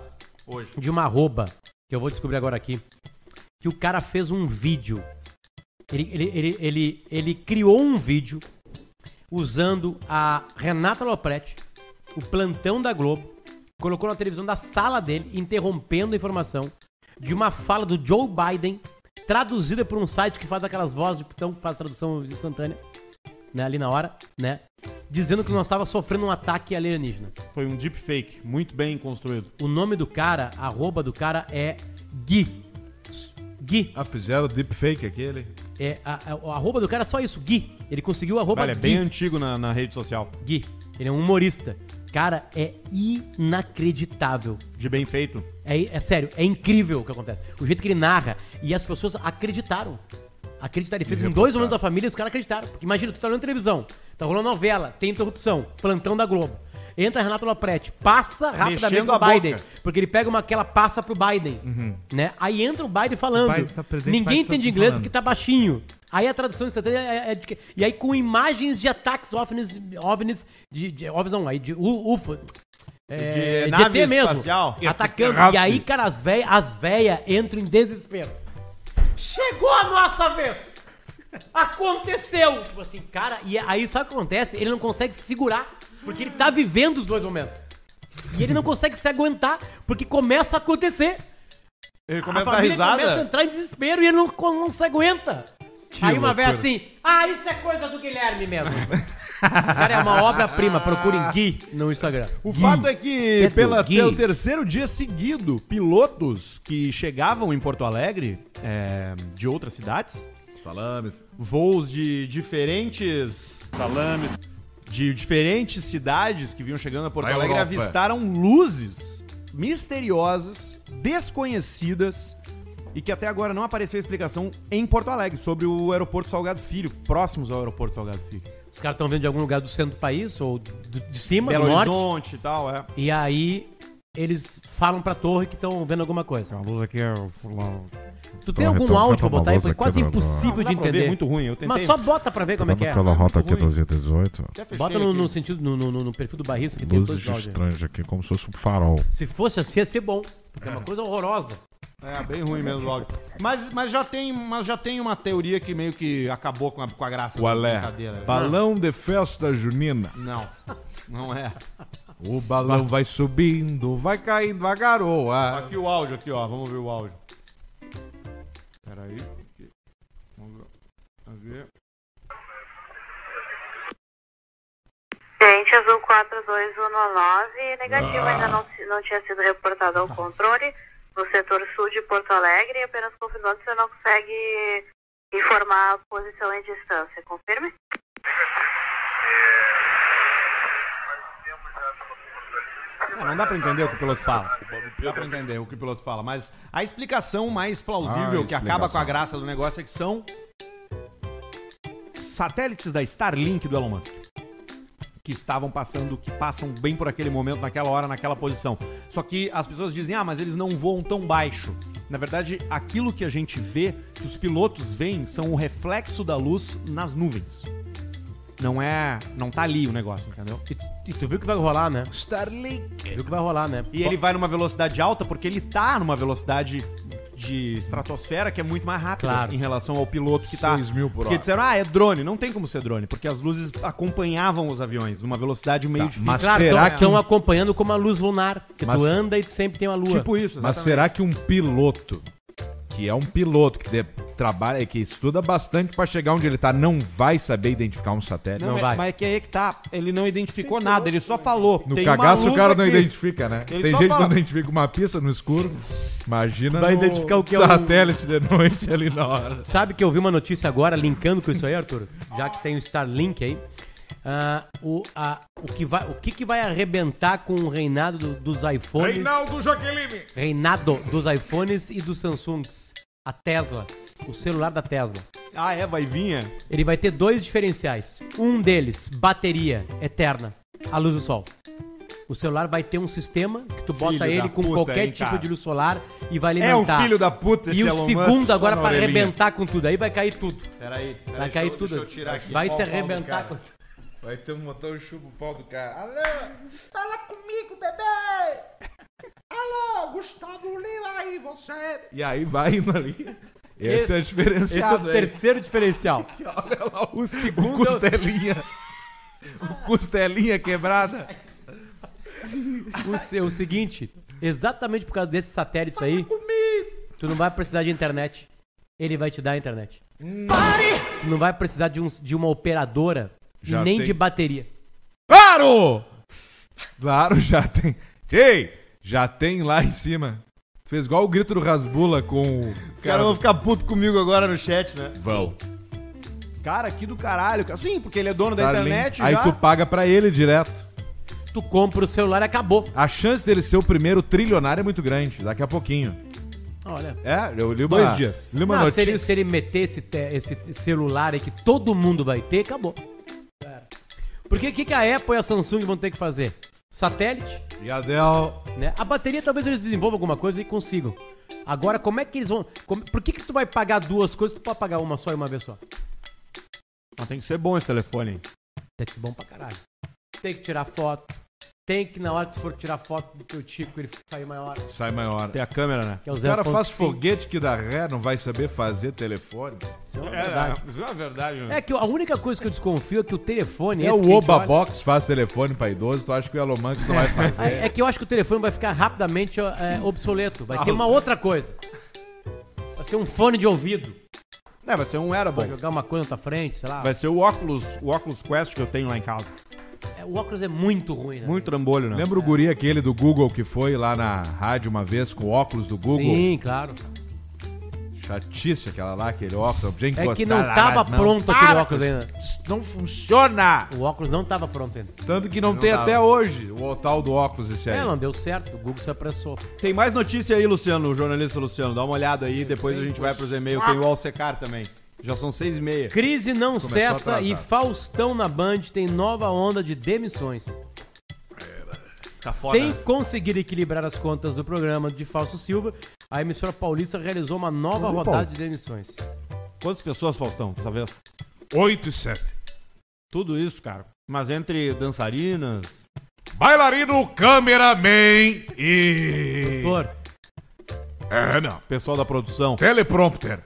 Hoje. De uma arroba, que eu vou descobrir agora aqui. Que o cara fez um vídeo. Ele, ele, ele, ele, ele criou um vídeo usando a Renata Lopretti, o plantão da Globo, colocou na televisão da sala dele, interrompendo a informação de uma fala do Joe Biden, traduzida por um site que faz aquelas vozes de pitão, que faz tradução instantânea. Né, ali na hora, né? Dizendo que nós estávamos sofrendo um ataque alienígena. Foi um deepfake, muito bem construído. O nome do cara, a arroba do cara é Gui. Gui. Ah, fizeram o deepfake aquele? É, a, a, a arroba do cara é só isso, Gui. Ele conseguiu a arroba Gui. Ele é bem antigo na, na rede social. Gui. Ele é um humorista. Cara, é inacreditável. De bem feito. É, é sério, é incrível o que acontece. O jeito que ele narra. E as pessoas acreditaram. Acreditaram. Ele fez em dois momentos da família e os caras acreditaram. Imagina, tu tá olhando televisão, tá rolando novela, tem interrupção, plantão da Globo. entra Renato Lopretti, passa rapidamente pro Biden, boca. Porque ele pega uma, aquela passa pro Biden, uhum. né? Aí entra o Biden falando, o Biden está presente, ninguém entende inglês falando. Porque tá baixinho. Aí a tradução instantânea é de que... E aí com imagens de ataques OVNIs, OVNIs, de, de, OVNIs não, aí de U F O, é, de, de E T mesmo, espacial. Atacando. E aí, cara, as véias, as véias entram em desespero. Chegou a nossa vez! Aconteceu! Tipo assim, cara, e aí sabe o que acontece? Ele não consegue se segurar, porque ele tá vivendo os dois momentos. E ele não consegue se aguentar, porque começa a acontecer. Ele começa a dar risada. Ele começa a entrar em desespero e ele não, não se aguenta. Que aí uma vez assim, ah, isso é coisa do Guilherme mesmo. Cara, é uma obra-prima, procurem Gui no Instagram. O Gui. Fato é que pela, pelo terceiro dia seguido, pilotos que chegavam em Porto Alegre, é, de outras cidades... Salames. Voos de diferentes... Salames. De diferentes cidades que vinham chegando a Porto Vai Alegre Europa. Avistaram luzes misteriosas, desconhecidas e que até agora não apareceu explicação em Porto Alegre sobre o Aeroporto Salgado Filho, próximos ao Aeroporto Salgado Filho. Os caras estão vindo de algum lugar do centro do país ou do, de cima, Belo do norte. Belo Horizonte e tal, é. E aí eles falam pra torre que estão vendo alguma coisa. A luz aqui é... Tu tem algum áudio pra botar aí? Foi quase impossível de entender. É muito ruim, eu tentei. Mas só bota pra ver como é que é. Pela rota aqui duzentos e dezoito. Bota no sentido, no perfil do barrista que tem todos os áudios. Estranho aqui, como se fosse um farol. Se fosse assim, ia ser bom. Porque é uma coisa horrorosa. É, bem ruim mesmo o áudio. Mas, mas, já tem, mas já tem uma teoria que meio que acabou com a, com a graça da brincadeira. Balão de festa junina. Não, não é. O balão vai subindo, vai caindo a garoa. Aqui o áudio, aqui ó, vamos ver o áudio. Peraí, vamos ver. Gente, azul quatro dois um nove, negativo, ah. ainda não, não tinha sido reportado ao controle no setor sul de Porto Alegre, apenas confirmando se você não consegue informar a posição em distância, confirme? Não, não dá pra entender o que o piloto fala. Dá pra entender o que o piloto fala. Mas a explicação mais plausível ah, explicação. que acaba com a graça do negócio é que são satélites da Starlink do Elon Musk. Que estavam passando, que passam bem por aquele momento, naquela hora, naquela posição. Só que as pessoas dizem, ah, mas eles não voam tão baixo. Na verdade, aquilo que a gente vê, que os pilotos veem, são o reflexo da luz nas nuvens. Não é... Não tá ali o negócio, entendeu? E, e tu viu que vai rolar, né? Starlink. Viu que vai rolar, né? E ele vai numa velocidade alta porque ele tá numa velocidade de estratosfera que é muito mais rápida, claro, em relação ao piloto que tá... seis mil por hora. Porque disseram, ah, é drone. Não tem como ser drone, porque as luzes acompanhavam os aviões numa velocidade meio tá, difícil. Mas claro, será tão, que... Estão acompanhando como a luz lunar, que mas... tu anda e tu sempre tem uma lua. Tipo isso, exatamente. Mas será que um piloto... que é um piloto que de, trabalha, que estuda bastante pra chegar onde ele tá, não vai saber identificar um satélite. Não, não vai. Mas é que aí que tá, ele não identificou tem nada, ele só falou. No cagaço o cara aqui. Não identifica, né? Ele tem gente fala. Que não identifica uma pista no escuro, imagina vai no identificar o que satélite é o... de noite ali na hora. Sabe que eu vi uma notícia agora, linkando com isso aí, Arthur? Já que tem o Starlink aí. Uh, o, a, o, que vai, o que que vai arrebentar com o reinado do, dos iPhones? Reinaldo Jaqueline! Reinado dos iPhones e dos Samsungs. A Tesla. O celular da Tesla. Ah, é? Vai vinha? Ele vai ter dois diferenciais. Um deles, bateria eterna, à luz do sol. O celular vai ter um sistema que tu bota filho ele com puta, qualquer hein, tipo cara. de luz solar e vai alimentar. É um filho da puta esse E o segundo agora pra arrebentar com tudo. Aí vai cair tudo. Peraí, peraí vai cair eu, tudo. Deixa eu tirar aqui. Vai se arrebentar com tudo. Vai ter um motor chupa o pau do cara. Alô, fala comigo, bebê! Alô, Gustavo Lima aí, você! E aí vai indo ali. Esse, esse é o diferencial. Esse é o terceiro aí. Diferencial. Olha lá, o segundo. O costelinha. É o... o costelinha quebrada. O, o seguinte, exatamente por causa desses satélites fala aí, comigo. Tu não vai precisar de internet. Ele vai te dar a internet. Hum. Pare! Tu não vai precisar de, um, de uma operadora. Já nem tem. De bateria. Claro! Claro, já tem. Ei, já tem lá em cima. Tu fez igual o grito do Rasbula com o... Os caras vão ficar putos comigo agora no chat, né? Vão. Cara, que do caralho. Sim, porque ele é dono Starlink. Da internet. Aí já... tu paga pra ele direto. Tu compra o celular e acabou. A chance dele ser o primeiro trilionário é muito grande. Daqui a pouquinho. Olha. É, eu li uma, Dois dias. Li uma Não, notícia. Se ele, se ele meter esse, te, esse celular aí que todo mundo vai ter, acabou. Porque o que, que a Apple e a Samsung vão ter que fazer? satélite. Obrigadão. Né? A bateria talvez eles desenvolvam alguma coisa e consigam. Agora, como é que eles vão... Como, por que que tu vai pagar duas coisas que tu pode pagar uma só e uma vez só? Mas tem que ser bom esse telefone, hein? Tem que ser bom pra caralho. Tem que tirar foto. Tem que, na hora que tu for tirar foto do teu Tico, ele sair maior. Sai maior. Tem a câmera, né? É o, o cara faz foguete que dá ré, não vai saber fazer telefone. Isso é uma é, verdade. Isso é uma verdade. Mano. É que a única coisa que eu desconfio é que o telefone... É o Oba olha... Box faz telefone pra idoso, tu acha que o Elon Musk não vai fazer. É, é que eu acho que o telefone vai ficar rapidamente é, obsoleto. Vai ter uma outra coisa. Vai ser um fone de ouvido. É, vai ser um era bom. Vai jogar uma coisa na tua frente, sei lá. Vai ser o óculos, o óculos Quest que eu tenho lá em casa. É, o óculos é muito ruim, né? Muito trambolho, né? Lembra é. o guri aquele do Google que foi lá na rádio uma vez com o óculos do Google? Sim, claro. Chatice aquela lá, aquele óculos. Gente é que não tava lá, pronto não. aquele ah, óculos ainda. Não funciona! O óculos não tava pronto ainda. Tanto que não, não tem tava. até hoje o tal do óculos esse aí. É, não deu certo. O Google se apressou. Tem mais notícia aí, Luciano, o jornalista Luciano. Dá uma olhada aí, depois tem, a gente poxa. vai pros e-mails. Ah. Tem o Alsecar também. Já são seis e meia. Crise não Começou cessa e Faustão na Band tem nova onda de demissões. Tá foda. Sem conseguir equilibrar as contas do programa de Fausto Silva, a emissora paulista realizou uma nova Mas, rodada Paulo. de demissões. Quantas pessoas, Faustão, dessa vez? Oito e sete. Tudo isso, cara. Mas entre dançarinas... Bailarino, cameraman e... Doutor. É, não. Pessoal da produção. Teleprompter.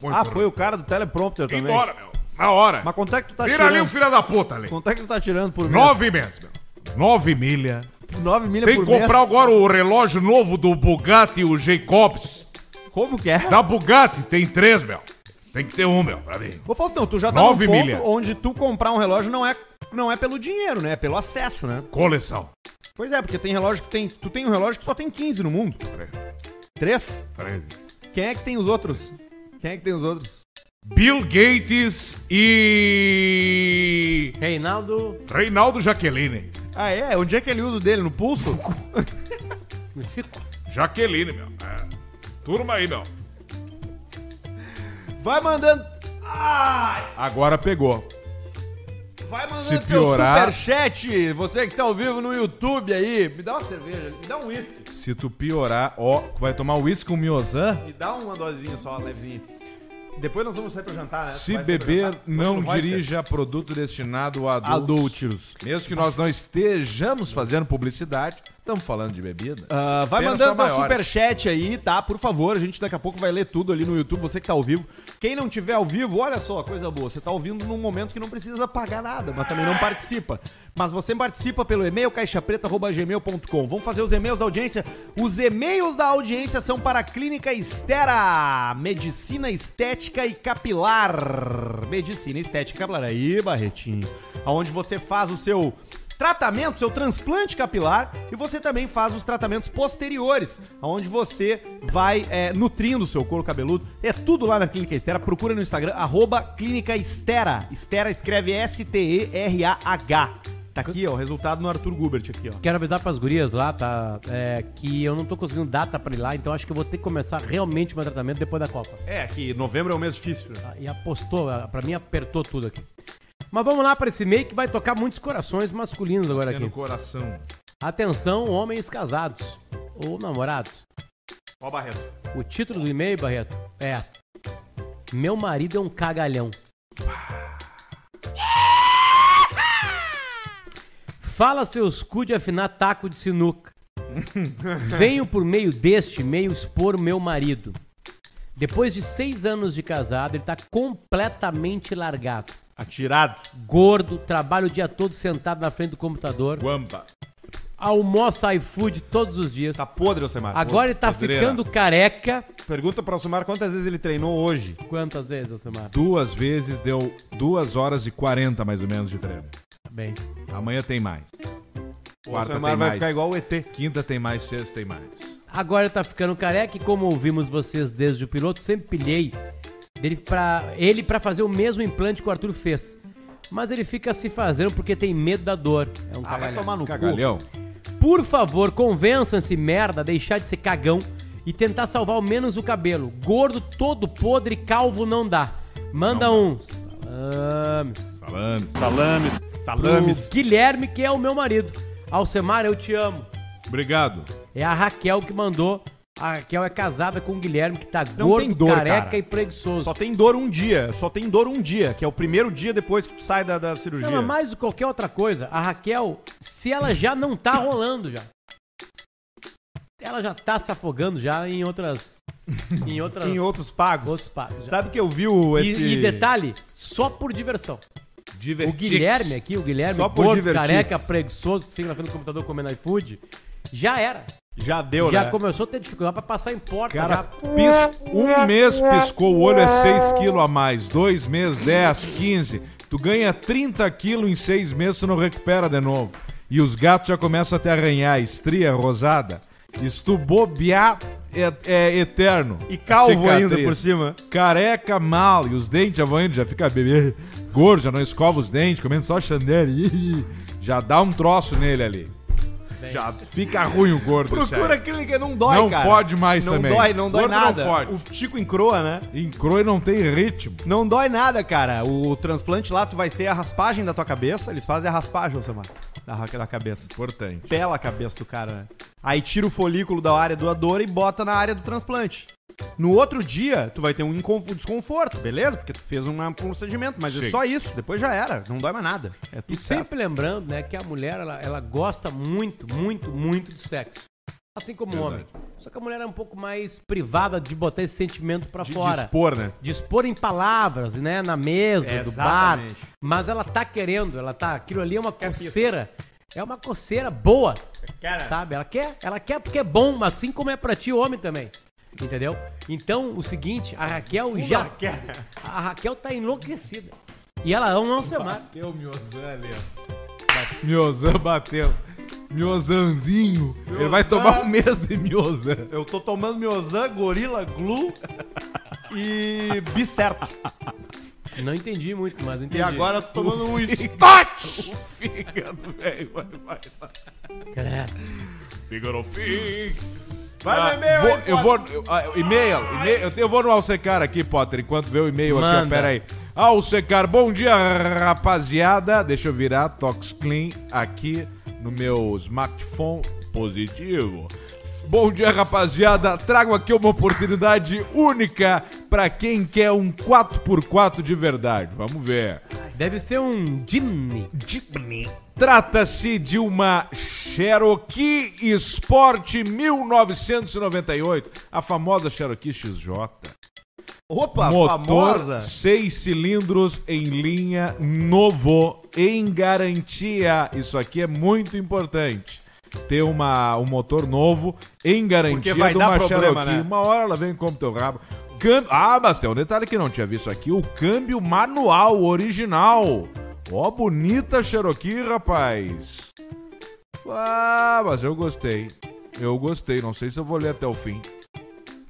Muito ah, foi o cara do teleprompter também. Embora, meu. Na hora. Mas quanto é que tu tá Vira tirando? Vira ali o filho da puta ali. Quanto é que tu tá tirando por mês? Nove meses, meu. Nove milha. Nove milha por mês? Tem que comprar mês. agora o relógio novo do Bugatti, o Jacobs. Como que é? Da Bugatti tem três, meu. Tem que ter um, meu, pra mim. Ô, Faustão, tu já tá num ponto milha. onde tu comprar um relógio não é, não é pelo dinheiro, né? É pelo acesso, né? Coleção. Pois é, porque tem relógio que tem... Tu tem um relógio que só tem quinze no mundo. Três. Três? Treze. Quem é que tem os outros? Quem é que tem os outros? Bill Gates e... Reinaldo... Reinaldo Jaqueline. Ah, é? Onde é que ele usa o dele? No pulso? No Chico. Jaqueline, meu. É. Turma aí, meu. Vai mandando... Ai! Agora pegou. Vai mandando piorar... teu superchat. Você que tá ao vivo no YouTube aí. Me dá uma cerveja. Me dá um uísque. Se tu piorar, ó, vai tomar uísque com miozã? Me dá uma dosezinha só, levezinha. Depois nós vamos sair pra jantar, né? Se beber, não dirija produto destinado a adultos. Mesmo que nós não estejamos fazendo publicidade, estamos falando de bebida. Uh, vai mandando um superchat aí, tá? Por favor, a gente daqui a pouco vai ler tudo ali no YouTube, você que tá ao vivo. Quem não tiver ao vivo, olha só, coisa boa. Você tá ouvindo num momento que não precisa pagar nada, mas também não participa. Mas você participa pelo e-mail caixa preta arroba gmail ponto com. Vamos fazer os e-mails da audiência. Os e-mails da audiência são para a Clínica Estera, Medicina Estética e capilar. Medicina estética capilar. Aí, Barretinho. Onde você faz o seu tratamento, seu transplante capilar, e você também faz os tratamentos posteriores, onde você vai é, nutrindo o seu couro cabeludo. É tudo lá na Clínica Estera. Procura no Instagram, arroba Clínica Estera. Estera escreve S T E R A H. Tá aqui, ó, o resultado no Arthur Gubert aqui, ó. Quero avisar pras gurias lá, tá? É, que eu não tô conseguindo data pra ir lá, então acho que eu vou ter que começar realmente meu tratamento depois da Copa. É, que novembro é um mês difícil, né? E apostou, pra mim apertou tudo aqui. Mas vamos lá pra esse meio que vai tocar muitos corações masculinos agora aqui. No coração. Atenção, homens casados ou namorados. Ó, Barreto. O título do e-mail, Barreto, é... Meu marido é um cagalhão. Fala seus cu de afinar taco de sinuca. Venho por meio deste e-mail expor meu marido. Depois de seis anos de casado, ele tá completamente largado. Atirado. Gordo, trabalha o dia todo sentado na frente do computador. Guamba. Almoça iFood todos os dias. Tá podre, Alcemar. Agora ele tá Podreira. ficando careca. Pergunta pro Alcemar quantas vezes ele treinou hoje. Quantas vezes, Alcemar? Duas vezes, deu duas horas e quarenta mais ou menos de treino. Parabéns. Amanhã tem mais. Quarta tem mais. Vai ficar igual o E T. Quinta tem mais, sexta tem mais. Agora tá ficando careca e como ouvimos vocês desde o piloto, sempre pilhei dele pra, ele pra fazer o mesmo implante que o Arthur fez. Mas ele fica se fazendo porque tem medo da dor. É um ah, vai tomar no cagalhão. Cu. Por favor, convençam-se, merda, a deixar de ser cagão e tentar salvar ao menos o cabelo. Gordo, todo podre, calvo não dá. Manda uns. Salames. Salames. Salames. Salames. Salames. Guilherme, que é o meu marido. Alcemar, eu te amo. Obrigado. É a Raquel que mandou. A Raquel é casada com o Guilherme, que tá não gordo, dor, careca cara. E preguiçoso. Só tem dor um dia, só tem dor um dia, que é o primeiro dia depois que tu sai da, da cirurgia. Não, mas mais do que qualquer outra coisa, a Raquel, se ela já não tá rolando já, ela já tá se afogando já em outras... Em, outras, em outros pagos. Outros pagos já. Sabe que eu vi o... Esse... E, e detalhe, só por diversão. Divertix. O Guilherme aqui, o Guilherme, só por gordo, careca, preguiçoso, que fica na frente do computador comendo iFood, já era. Já deu, já né? Já começou a ter dificuldade pra passar em porta. Cara, já... pis... um mês piscou, o olho é seis quilos a mais. Dois meses, dez, quinze. Tu ganha trinta quilos em seis meses, tu não recupera de novo. E os gatos já começam a te arranhar, estria, rosada. E se tu bobear, é, é eterno. E calvo ainda por cima. Careca, mal. E os dentes já vão indo, já fica bebê. Gordo, já não escova os dentes, comendo só chandelle. Já dá um troço nele ali. Já fica ruim o gordo. Procura aquele que não dói, não cara. Não fode mais não também. Não dói, não dói gordo nada. Não fode. O tico encroa, né? Encroa e não tem ritmo. Não dói nada, cara. O transplante lá, tu vai ter a raspagem da tua cabeça. Eles fazem a raspagem, Samar, da cabeça. Importante. Pela a cabeça do cara, né? Aí tira o folículo da área doadora e bota na área do transplante. No outro dia, tu vai ter um desconforto, beleza? Porque tu fez um procedimento, mas Sim. é só isso. Depois já era, não dói mais nada. É tudo e certo. Sempre lembrando, né, que a mulher, ela, ela gosta muito, muito, muito de sexo. Assim como o homem. Só que a mulher é um pouco mais privada de botar esse sentimento pra de, fora. De expor, né? De expor em palavras, né? Na mesa, é, do exatamente. Bar. Mas ela tá querendo, ela tá... Aquilo ali é uma coceira... É uma coceira boa, cara. Sabe? Ela quer, ela quer porque é bom, assim como é pra ti, homem, também. Entendeu? Então, o seguinte, a Raquel Funda já... A Raquel tá enlouquecida. E ela não se mata. Bateu o Miozan ali, ó. Miozan bateu. Miozanzinho. Miozan. Ele vai tomar um mês de Miozan. Eu tô tomando Miozan, Gorila, Glue e Bicerto. Não entendi muito, mas entendi. E agora eu tô tomando o um Scott! O fígado, velho. Vai, vai, vai. Caraca. Fígado, fígado. Vai ah, no e-mail, vou, aí, eu vou eu, ah, e-mail, e-mail eu, te, eu vou no Alcecar aqui, Potter, enquanto vê o e-mail. Manda. Aqui, ó, pera aí. Alcecar, bom dia, rapaziada. Deixa eu virar Tox Clean aqui no meu smartphone positivo. Bom dia, rapaziada. Trago aqui uma oportunidade única pra quem quer um quatro por quatro de verdade. Vamos ver. Deve ser um Jimny. Jimny. Trata-se de uma Cherokee Sport mil novecentos e noventa e oito, a famosa Cherokee X J. Opa, motor famosa! Seis cilindros em linha, novo, em garantia. Isso aqui é muito importante. Ter uma, um motor novo em garantia de uma Cherokee. Problema, né? Uma hora ela vem e compra teu rabo. Câmbio... Ah, mas tem um detalhe que não tinha visto aqui. O câmbio manual original. Ó, oh, bonita Cherokee, rapaz. Ah, mas eu gostei. Eu gostei, não sei se eu vou ler até o fim.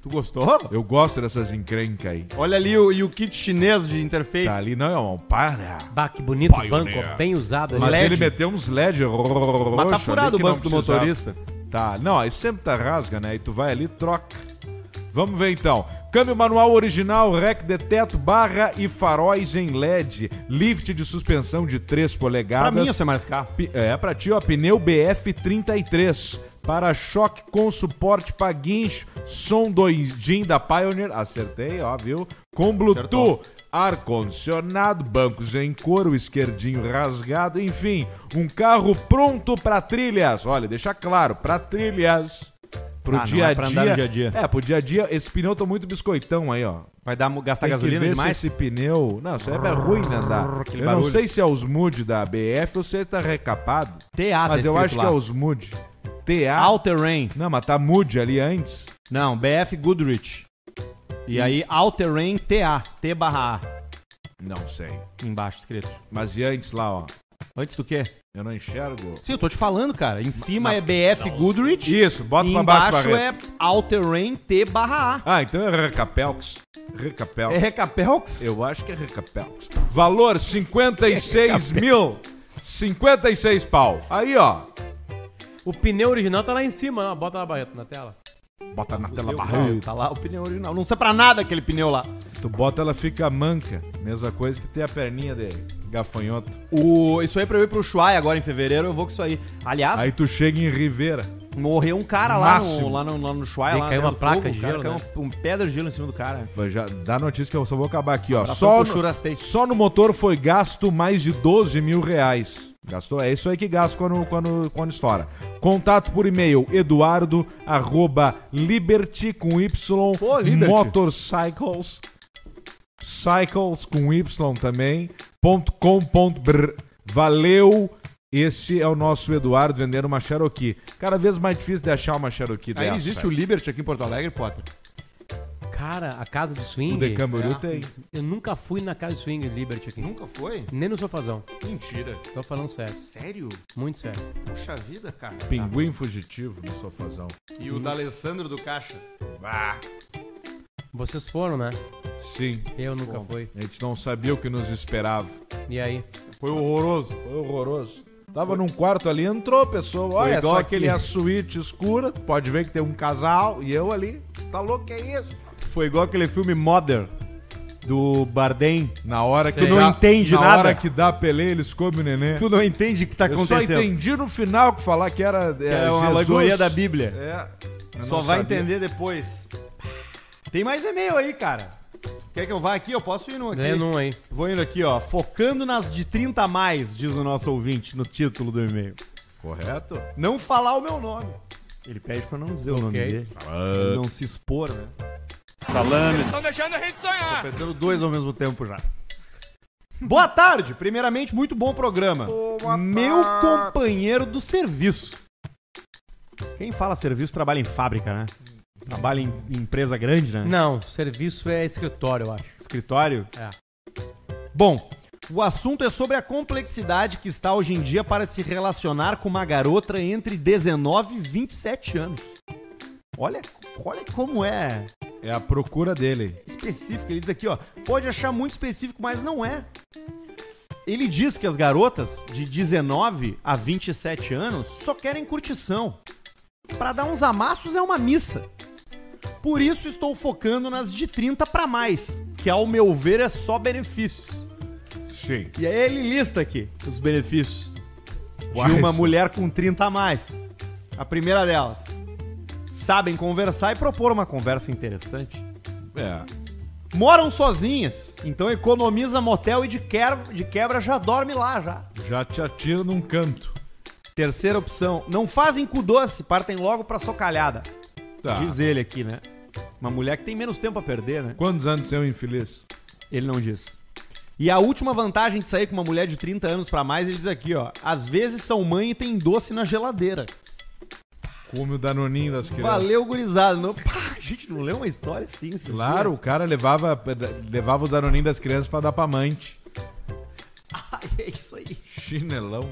Tu gostou? Eu gosto dessas encrencas aí. Olha ali o, e o kit chinês de interface. Tá ali, não, irmão, para. Bah, que bonito o banco, ó, bem usado. Mas L E D. Ele meteu uns L E D roxo. Mas tá furado o banco do motorista. Tá, não, aí sempre tá rasga, né? E tu vai ali e troca. Vamos ver então. Câmbio manual original, rack de teto, barra e faróis em L E D. Lift de suspensão de três polegadas. Pra mim isso é mais caro. É, pra ti, ó. Pneu B F trinta e três. Para-choque com suporte pra guincho. Som dois D da Pioneer. Acertei, ó, viu? Com Bluetooth. Acertou. Ar-condicionado, bancos em couro, esquerdinho rasgado. Enfim, um carro pronto pra trilhas. Olha, deixa claro, pra trilhas. Pro ah, dia, é pra dia, dia a dia. É, pro dia a dia. Esse pneu tá muito biscoitão aí, ó. Vai dar, gastar tem gasolina que demais? Esse pneu. Não, isso aí é ruim, né? Andar. Eu barulho. Não sei se é os Mood da B F ou se tá recapado. T A, mas eu acho lá. Que é os Mood. T A. All Terrain. Não, mas tá Mood ali antes. Não, B F Goodrich. E hum. aí All Terrain T A. T barra A. Não sei. Embaixo escrito. Mas e antes lá, ó. Antes do quê? Eu não enxergo. Sim, eu tô te falando, cara. Em cima é B F Goodrich. Isso, bota pra baixo. Embaixo é All Terrain T barra A. Ah, então é Recapelx. Recapelx. É Recapelx? Eu acho que é Recapelx. Valor cinquenta e seis mil. cinquenta e seis pau. Aí, ó. O pneu original tá lá em cima, ó. Bota lá, Barreto, na tela. Bota na tela, Barreto. Tá lá o pneu original. Não serve pra nada aquele pneu lá. Tu bota, ela fica manca. Mesma coisa que ter a perninha dele. Gafanhoto. O... Isso aí pra eu ir pro Ushuaia agora em fevereiro, eu vou com isso aí. Aliás... Aí tu chega em Rivera. Morreu um cara lá no, lá no, lá no Ushuaia. Lá caiu uma fogo, placa de cara, gelo, caiu né? um, um pedra de gelo em cima do cara. Já dá notícia que eu só vou acabar aqui, ó. Só no, só no motor foi gasto mais de doze mil reais. Gastou? É isso aí que gasta quando, quando, quando estoura. Contato por e-mail eduardo, arroba, liberty, com y, pô, liberty. motorcycles, cycles, com y também, ponto com, ponto br. Valeu! Esse é o nosso Eduardo vendendo uma Cherokee. Cada vez mais difícil de achar uma Cherokee dessa. Aí existe velho. O Liberty aqui em Porto Alegre, Potter? Cara, a casa de swing... O de Camboriú é, tem. Eu nunca fui na casa de swing Liberty aqui. Nunca foi? Nem no sofazão. Mentira. Tô falando sério. Sério? Muito sério. Puxa vida, cara. Pinguim tá. Fugitivo no sofazão. E hum. o da Alessandro do Caixa. Ah. Vocês foram, né? Sim. Eu nunca Bom, fui. A gente não sabia o que nos esperava. E aí? Foi horroroso. Foi horroroso. Tava foi. Num quarto ali, entrou a pessoa. Olha, essa aqui é a suíte escura. Pode ver que tem um casal e eu ali. Tá louco, que é isso? Foi igual aquele filme Mother, do Bardem. Na hora que tu não entende nada. Na hora que dá peleia, eles comem o neném. Tu não entende o que tá acontecendo. Eu só entendi no final que falar que era, que era uma alegoria da Bíblia. É. Só vai sabia. Entender depois. Tem mais e-mail aí, cara. Quer que eu vá aqui? Eu posso ir num aqui. É num aí. Vou indo aqui, ó. Focando nas de trinta a mais, diz o nosso ouvinte no título do e-mail. Correto. Não falar o meu nome. Ele pede pra não dizer okay. o nome dele. Ah. Não se expor, né? Salame. Eles estão deixando a gente sonhar. Tô perdendo dois ao mesmo tempo já. Boa tarde. Primeiramente, muito bom programa. Boa Meu tarde. Companheiro do serviço. Quem fala serviço trabalha em fábrica, né? Trabalha em empresa grande, né? Não, serviço é escritório, eu acho. Escritório? É. Bom, o assunto é sobre a complexidade que está hoje em dia para se relacionar com uma garota entre dezenove e vinte e sete anos. Olha, olha como é... É a procura dele. Específico, ele diz aqui, ó. Pode achar muito específico, mas não é. Ele diz que as garotas de dezenove a vinte e sete anos só querem curtição. Pra dar uns amassos é uma missa. Por isso estou focando nas de trinta pra mais, que ao meu ver é só benefícios. Sim. E aí ele lista aqui os benefícios Quais? de uma mulher com trinta a mais. A primeira delas. Sabem conversar e propor uma conversa interessante. É. Moram sozinhas, então economiza motel e de quebra, de quebra já dorme lá já. Já te atira num canto. Terceira opção. Não fazem cu doce, partem logo pra socalhada. Tá. Diz ele aqui, né? Uma mulher que tem menos tempo a perder, né? Quantos anos é um infeliz? Ele não diz. E a última vantagem de sair com uma mulher de trinta anos pra mais, ele diz aqui, ó. Às vezes são mãe e tem doce na geladeira. Come o danoninho das crianças. Valeu, gurizada. Não... Pá, a gente não leu uma história assim? Claro, dia. O cara levava, levava o danoninho das crianças pra dar pra amante. Ai, é isso aí. Chinelão.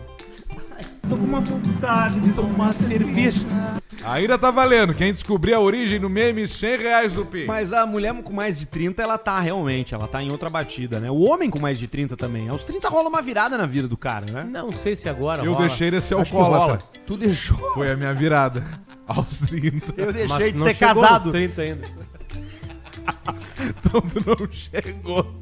Ai, tô com uma vontade de tomar cerveja. Ainda tá valendo. Quem descobrir a origem do meme, cem reais do P I. Mas a mulher com mais de trinta, ela tá realmente, ela tá em outra batida, né? O homem com mais de trinta também. Aos trinta rola uma virada na vida do cara, né? Não sei se agora Eu rola. deixei de ser alcoólatra. Tu deixou? Foi a minha virada. Aos trinta. Eu deixei Mas de ser casado. Aos trinta ainda. Então tu não chegou.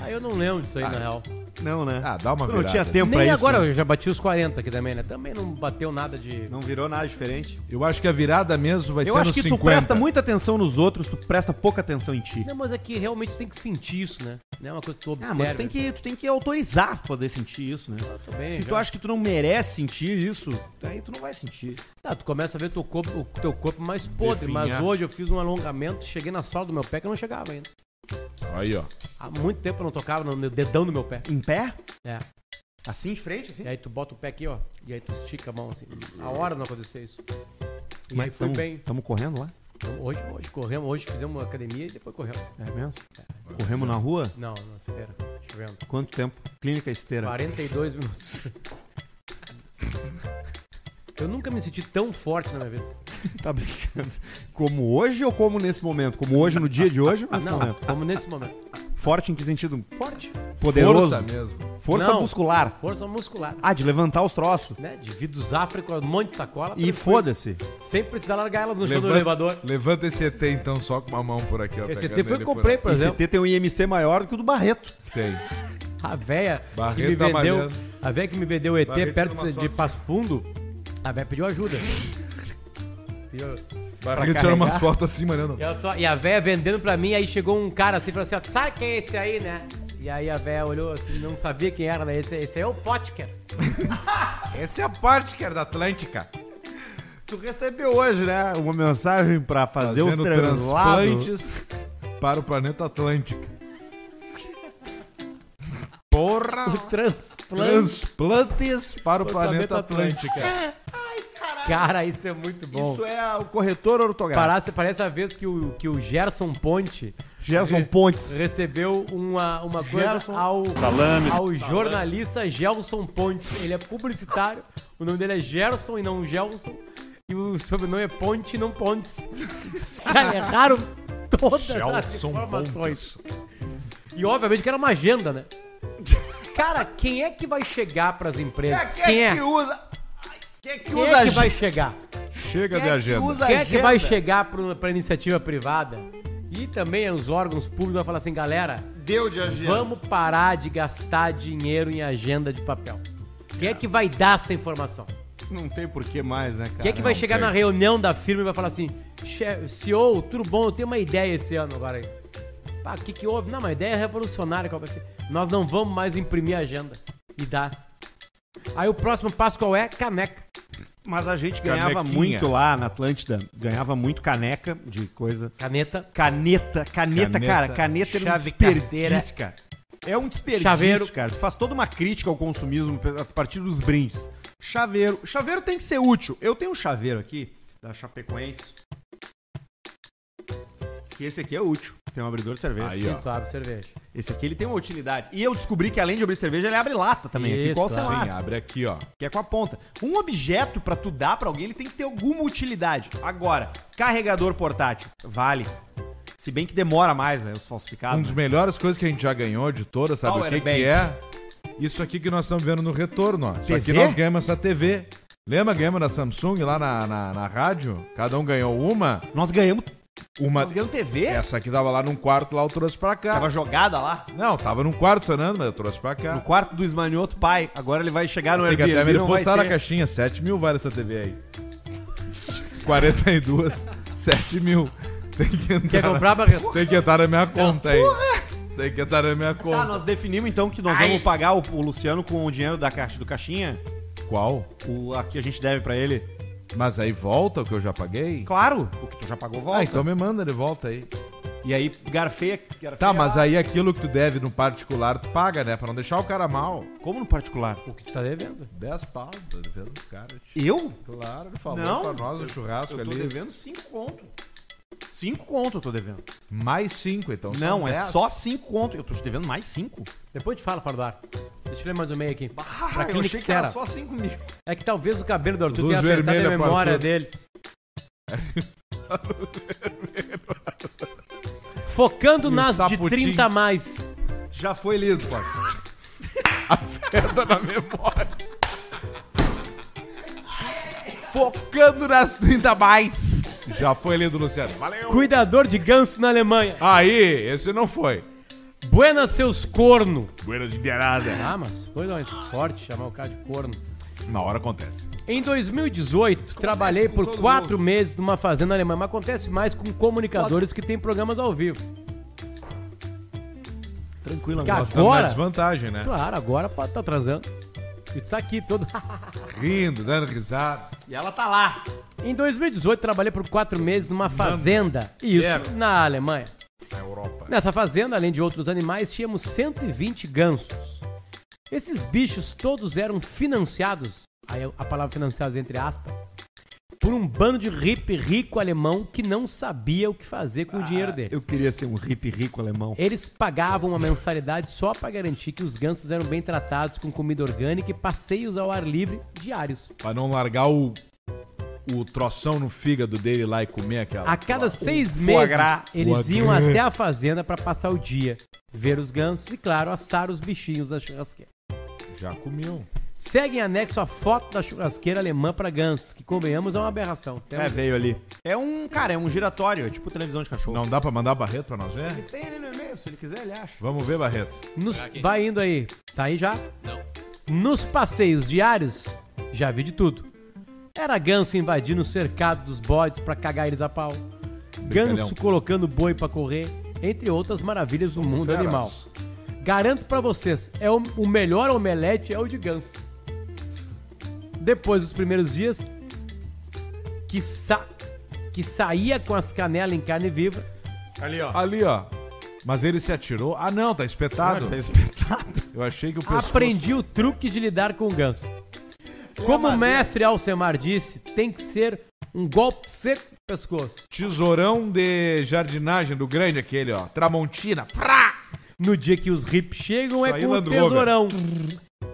Ah, eu não lembro disso aí, ah. na real. Não, né? Ah, dá uma virada. Não tinha tempo Nem pra isso. agora, né? Eu já bati os quarenta aqui também, né? Também não bateu nada de... Não virou nada diferente. Eu acho que a virada mesmo vai eu ser nos cinquenta. Eu acho que tu presta muita atenção nos outros, tu presta pouca atenção em ti. Não, mas é que realmente tu tem que sentir isso, né? Não é uma coisa que tu observa. Ah, mas tu tem que, tu tem que autorizar pra poder sentir isso, né? Ah, tô bem, Se já. tu acha que tu não merece sentir isso, aí tu não vai sentir. Tá, tu começa a ver teu corpo, o teu corpo mais podre. Definhar. Mas hoje eu fiz um alongamento, cheguei na sola do meu pé que eu não chegava ainda. Aí, ó. Há muito tempo eu não tocava no dedão do meu pé. Em pé? É. Assim, de frente, assim? E aí tu bota o pé aqui, ó. E aí tu estica a mão, assim. A hora não acontecer isso. E Mas aí foi tamo, bem. Tamo correndo lá? Então, hoje, hoje corremos. Hoje fizemos uma academia e depois corremos. É mesmo? É. Corremos na rua? Não, na esteira. Chovendo. Quanto tempo? Clínica Estera. quarenta e dois minutos. Eu nunca me senti tão forte na minha vida. Tá brincando. Como hoje ou como nesse momento? Como hoje, no dia de hoje? Nesse Não, momento? Como nesse momento. Forte em que sentido? Forte. Poderoso. Força mesmo. Força Não, muscular. Força muscular. Ah, de levantar os troços. Né? De vir dos África, um monte de sacola. E foda-se. Sem precisar largar ela no levanta, chão do elevador. Levanta esse E T então só com uma mão por aqui. Ó, esse E T foi que eu comprei, por exemplo. Esse E T tem um I M C maior do que o do Barreto. Tem. A véia que me vendeu, a véia que me vendeu o E T Barreto perto de Passo Fundo, a véia pediu ajuda. Barreto tirou umas fotos assim, mano. E, só, e a véia vendendo pra mim, aí chegou um cara assim e falou assim, ó, sabe quem é esse aí, né? E aí a véia olhou assim, não sabia quem era, né? Esse, esse aí é o Potker. Esse é o Potker da Atlântica. Tu recebeu hoje, né, uma mensagem pra fazer Fazendo o translado. Transplantes para o planeta Atlântico. Porra! O transplante. Transplantes para o, o planeta, planeta Atlântico. É. Ai, caralho. Cara, isso é muito bom. Isso é o corretor ortográfico. Parece, parece a vez que o, que o Gerson Ponte... Gerson re, Pontes. Recebeu uma, uma coisa Gerson, ao, salame, ao jornalista Gelson Pontes. Ele é publicitário, o nome dele é Gerson e não Gelson. E o sobrenome é Ponte, não Pontes. Os caras erraram todas as informações. E obviamente que era uma agenda, né? Cara, quem é que vai chegar pras empresas? É, quem, quem é que usa? Quem é que, quem usa é que vai chegar? Chega quem de agenda. Que quem é que vai chegar pra, pra iniciativa privada? E também os órgãos públicos vão falar assim, galera, deu de agenda. Vamos parar de gastar dinheiro em agenda de papel. Quem é que vai dar essa informação? Não tem porquê mais, né, cara? Quem é que vai não chegar tem. Na reunião da firma e vai falar assim, C E O, tudo bom, eu tenho uma ideia esse ano agora aí. Pá, o que que houve? Não, uma ideia revolucionária. Qual vai ser? Nós não vamos mais imprimir a agenda. E dá. Aí o próximo passo qual é? Caneca. Mas a gente ganhava Canequinha. Muito lá na Atlântida. Ganhava muito caneca de coisa. Caneta. Caneta. Caneta, caneta. Cara. Caneta era um desperdício, cara. É um desperdício, Chaveiro. Cara. Tu faz toda uma crítica ao consumismo a partir dos brindes. Chaveiro. Chaveiro tem que ser útil. Eu tenho um chaveiro aqui, da Chapecoense. Que esse aqui é útil. Tem um abridor de cerveja. Aí, sim, tu abre cerveja. Esse aqui ele tem uma utilidade. E eu descobri que além de abrir cerveja, ele abre lata também. Isso, aqui, qual claro. Sim, abre aqui, ó. Que é com a ponta. Um objeto pra tu dar pra alguém, ele tem que ter alguma utilidade. Agora, carregador portátil. Vale. Se bem que demora mais, né? Os falsificados. Um dos né? melhores coisas que a gente já ganhou de todas, sabe Power o que, que é? Isso aqui que nós estamos vendo no retorno, ó. T V? Isso aqui nós ganhamos essa T V. Lembra? Ganhamos na Samsung, lá na, na, na rádio. Cada um ganhou uma. Nós ganhamos uma. Nós ganhamos T V? Essa aqui tava lá num quarto, lá eu trouxe pra cá. Tava jogada lá? Não, tava num quarto, Fernando, mas eu trouxe pra cá. No quarto do Esmanioto pai. Agora ele vai chegar no Airbnb. Até ele postaram a caixinha. sete mil vale essa T V aí. quarenta e duas. sete mil. Tem que entrar. Quer comprar, na... Tem que entrar na minha conta aí. Tem que entrar na minha conta. Tá, nós definimos então que nós Ai. Vamos pagar o, o Luciano com o dinheiro da caixa, do caixinha. Qual? O a, que a gente deve pra ele. Mas aí volta o que eu já paguei? Claro, o que tu já pagou volta. Ah, então me manda de volta aí. E aí garfeia... garfeia tá, mas lá. Aí aquilo que tu deve no particular, tu paga, né? Pra não deixar o cara mal. Como no particular? O que tu tá devendo? dez pau, tô devendo pro cara. Eu? Claro, ele falou não, pra nós o churrasco ali. Eu tô ali. Devendo cinco conto. cinco conto eu tô devendo. Mais cinco, então. Não, é dez. Só cinco conto. Eu tô te devendo mais cinco. Depois te falo, Fardar. Deixa eu ler mais um e-mail aqui. Ah, pra eu achei que era só cinco mil. É que talvez o cabelo do Arthur tenha acertado a memória dele. Focando nas de trinta a mais. Já foi lido, pai. Aperta na memória. Focando nas trinta a mais. Já foi lido, Luciano. Valeu. Cuidador de ganso na Alemanha. Aí, esse não foi. Buenas, seus corno. Buenas de beirada. Ah, mas foi mais forte chamar o cara de corno. Na hora acontece. Em dois mil e dezoito, acontece trabalhei por quatro mundo. meses numa fazenda alemã. Mas acontece mais com comunicadores que têm programas ao vivo. Tranquilo, agora. Agora desvantagem, né? Claro, agora pode estar tá atrasando. E tu tá aqui todo... rindo, dando risada. E ela tá lá. Em dois mil e dezoito, trabalhei por quatro meses numa fazenda. Isso, é. Na Alemanha. Na Europa. Nessa fazenda, além de outros animais, tínhamos cento e vinte gansos. Esses bichos todos eram financiados, aí a palavra financiados entre aspas, por um bando de hippie rico alemão que não sabia o que fazer com ah, o dinheiro deles. Eu queria ser um hippie rico alemão. Eles pagavam uma mensalidade só para garantir que os gansos eram bem tratados com comida orgânica e passeios ao ar livre diários. Para não largar o, o troção no fígado dele lá e comer aquela... A cada aquela, seis meses, foagrá, eles foagrá. iam até a fazenda para passar o dia, ver os gansos e, claro, assar os bichinhos da churrasqueira. Já comiam. Segue em anexo a foto da churrasqueira alemã para gansos, que convenhamos é uma aberração. Tem é, um... veio ali. É um, cara, é um giratório, é tipo televisão de cachorro. Não dá pra mandar Barreto pra nós ver? Ele tem ali no e-mail. e-mail, se ele quiser, ele acha. Vamos ver, Barreto. Nos... Vai indo aí. Tá aí já? Não. Nos passeios diários, já vi de tudo. Era ganso invadindo o cercado dos bodes pra cagar eles a pau. Brincalhão. Ganso colocando boi pra correr, entre outras maravilhas do mundo Feras. animal. Garanto pra vocês, é o, o melhor omelete é o de ganso. Depois dos primeiros dias, que, sa, que saía com as canelas em carne viva. Ali, ó. Ali, ó. Mas ele se atirou. Ah, não, tá espetado. Não, tá espetado. Eu achei que o pescoço... Aprendi o truque de lidar com o ganso. Como o mestre Alcemar disse, tem que ser um golpe seco no pescoço. Tesourão de jardinagem do grande aquele, ó. Tramontina. Prá! No dia que os rips chegam isso é com o tesourão.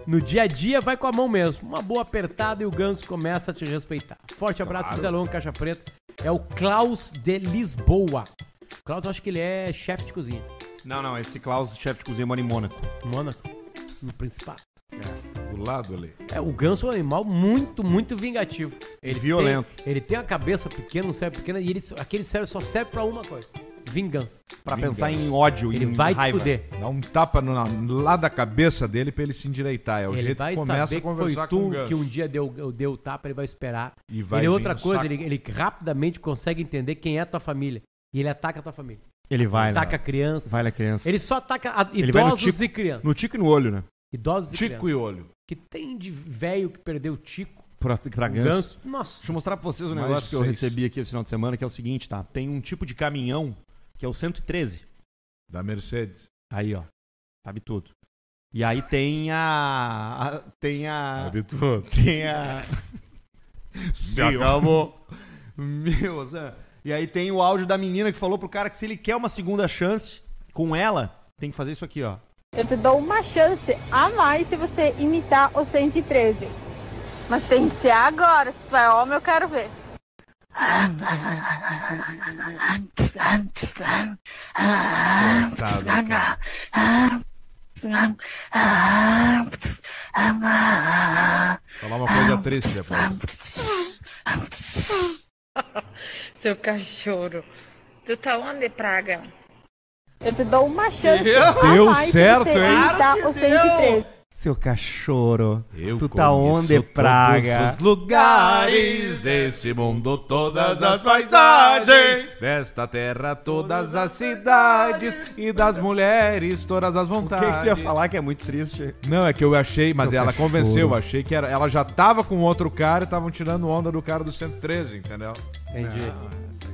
No dia a dia vai com a mão mesmo. Uma boa apertada e o ganso começa a te respeitar. Forte abraço, vida longa, Caixa Preta. É o Klaus de Lisboa. O Klaus, eu acho que ele é chefe de cozinha. Não, não, esse Klaus, chefe de cozinha, mora em Mônaco. Mônaco? No Principado. É, do lado ali. É, o ganso é um animal muito, muito vingativo. Ele violento. Tem, ele tem a cabeça pequena, um cérebro pequeno, e ele, aquele cérebro só serve pra uma coisa. Vingança. Pra vingança. Pensar em ódio, ele em vai raiva. Te fuder. Dá um tapa no, lá da cabeça dele pra ele se endireitar. É o ele jeito vai que começa saber a conversar que foi com tu que um dia deu, deu o tapa, ele vai esperar. E vai ele é outra coisa, ele, ele rapidamente consegue entender quem é a tua família. E ele ataca a tua família. Ele vai, ataca a criança. Vai na criança. Ele só ataca a, ele idosos tico, e crianças. No tico e no olho, né? Idosos tico e crianças. Tico e olho. Que tem de velho que perdeu o tico. Pra, pra ganso. ganso. Nossa. Deixa eu mostrar pra vocês um negócio mais que eu seis. recebi aqui no final de semana, que é o seguinte, tá? Tem um tipo de caminhão que é o cento e treze. Da Mercedes. Aí, ó. Sabe tudo. E aí tem a... a tem a... Sabe tudo. Tem a... Se acabou. Meu, Zé. E aí tem o áudio da menina que falou pro cara que se ele quer uma segunda chance com ela, tem que fazer isso aqui, ó. Eu te dou uma chance a mais se você imitar o cento e treze. Mas tem que ser agora, se tu é homem eu quero ver. Falar uma coisa triste depois. Seu cachorro, tu tá onde, praga? Eu te dou uma chance. Deu certo, hein? Seu cachorro, eu tu tá onde, praga? Todos os lugares desse mundo, todas as paisagens desta terra, todas as cidades e das mulheres, todas as vontades. O que, que tu ia falar que é muito triste? Não, é que eu achei, mas seu ela cachorro. Convenceu, achei que era, ela já tava com outro cara e estavam tirando onda do cara do cento e treze, entendeu? Entendi. Não, aí é...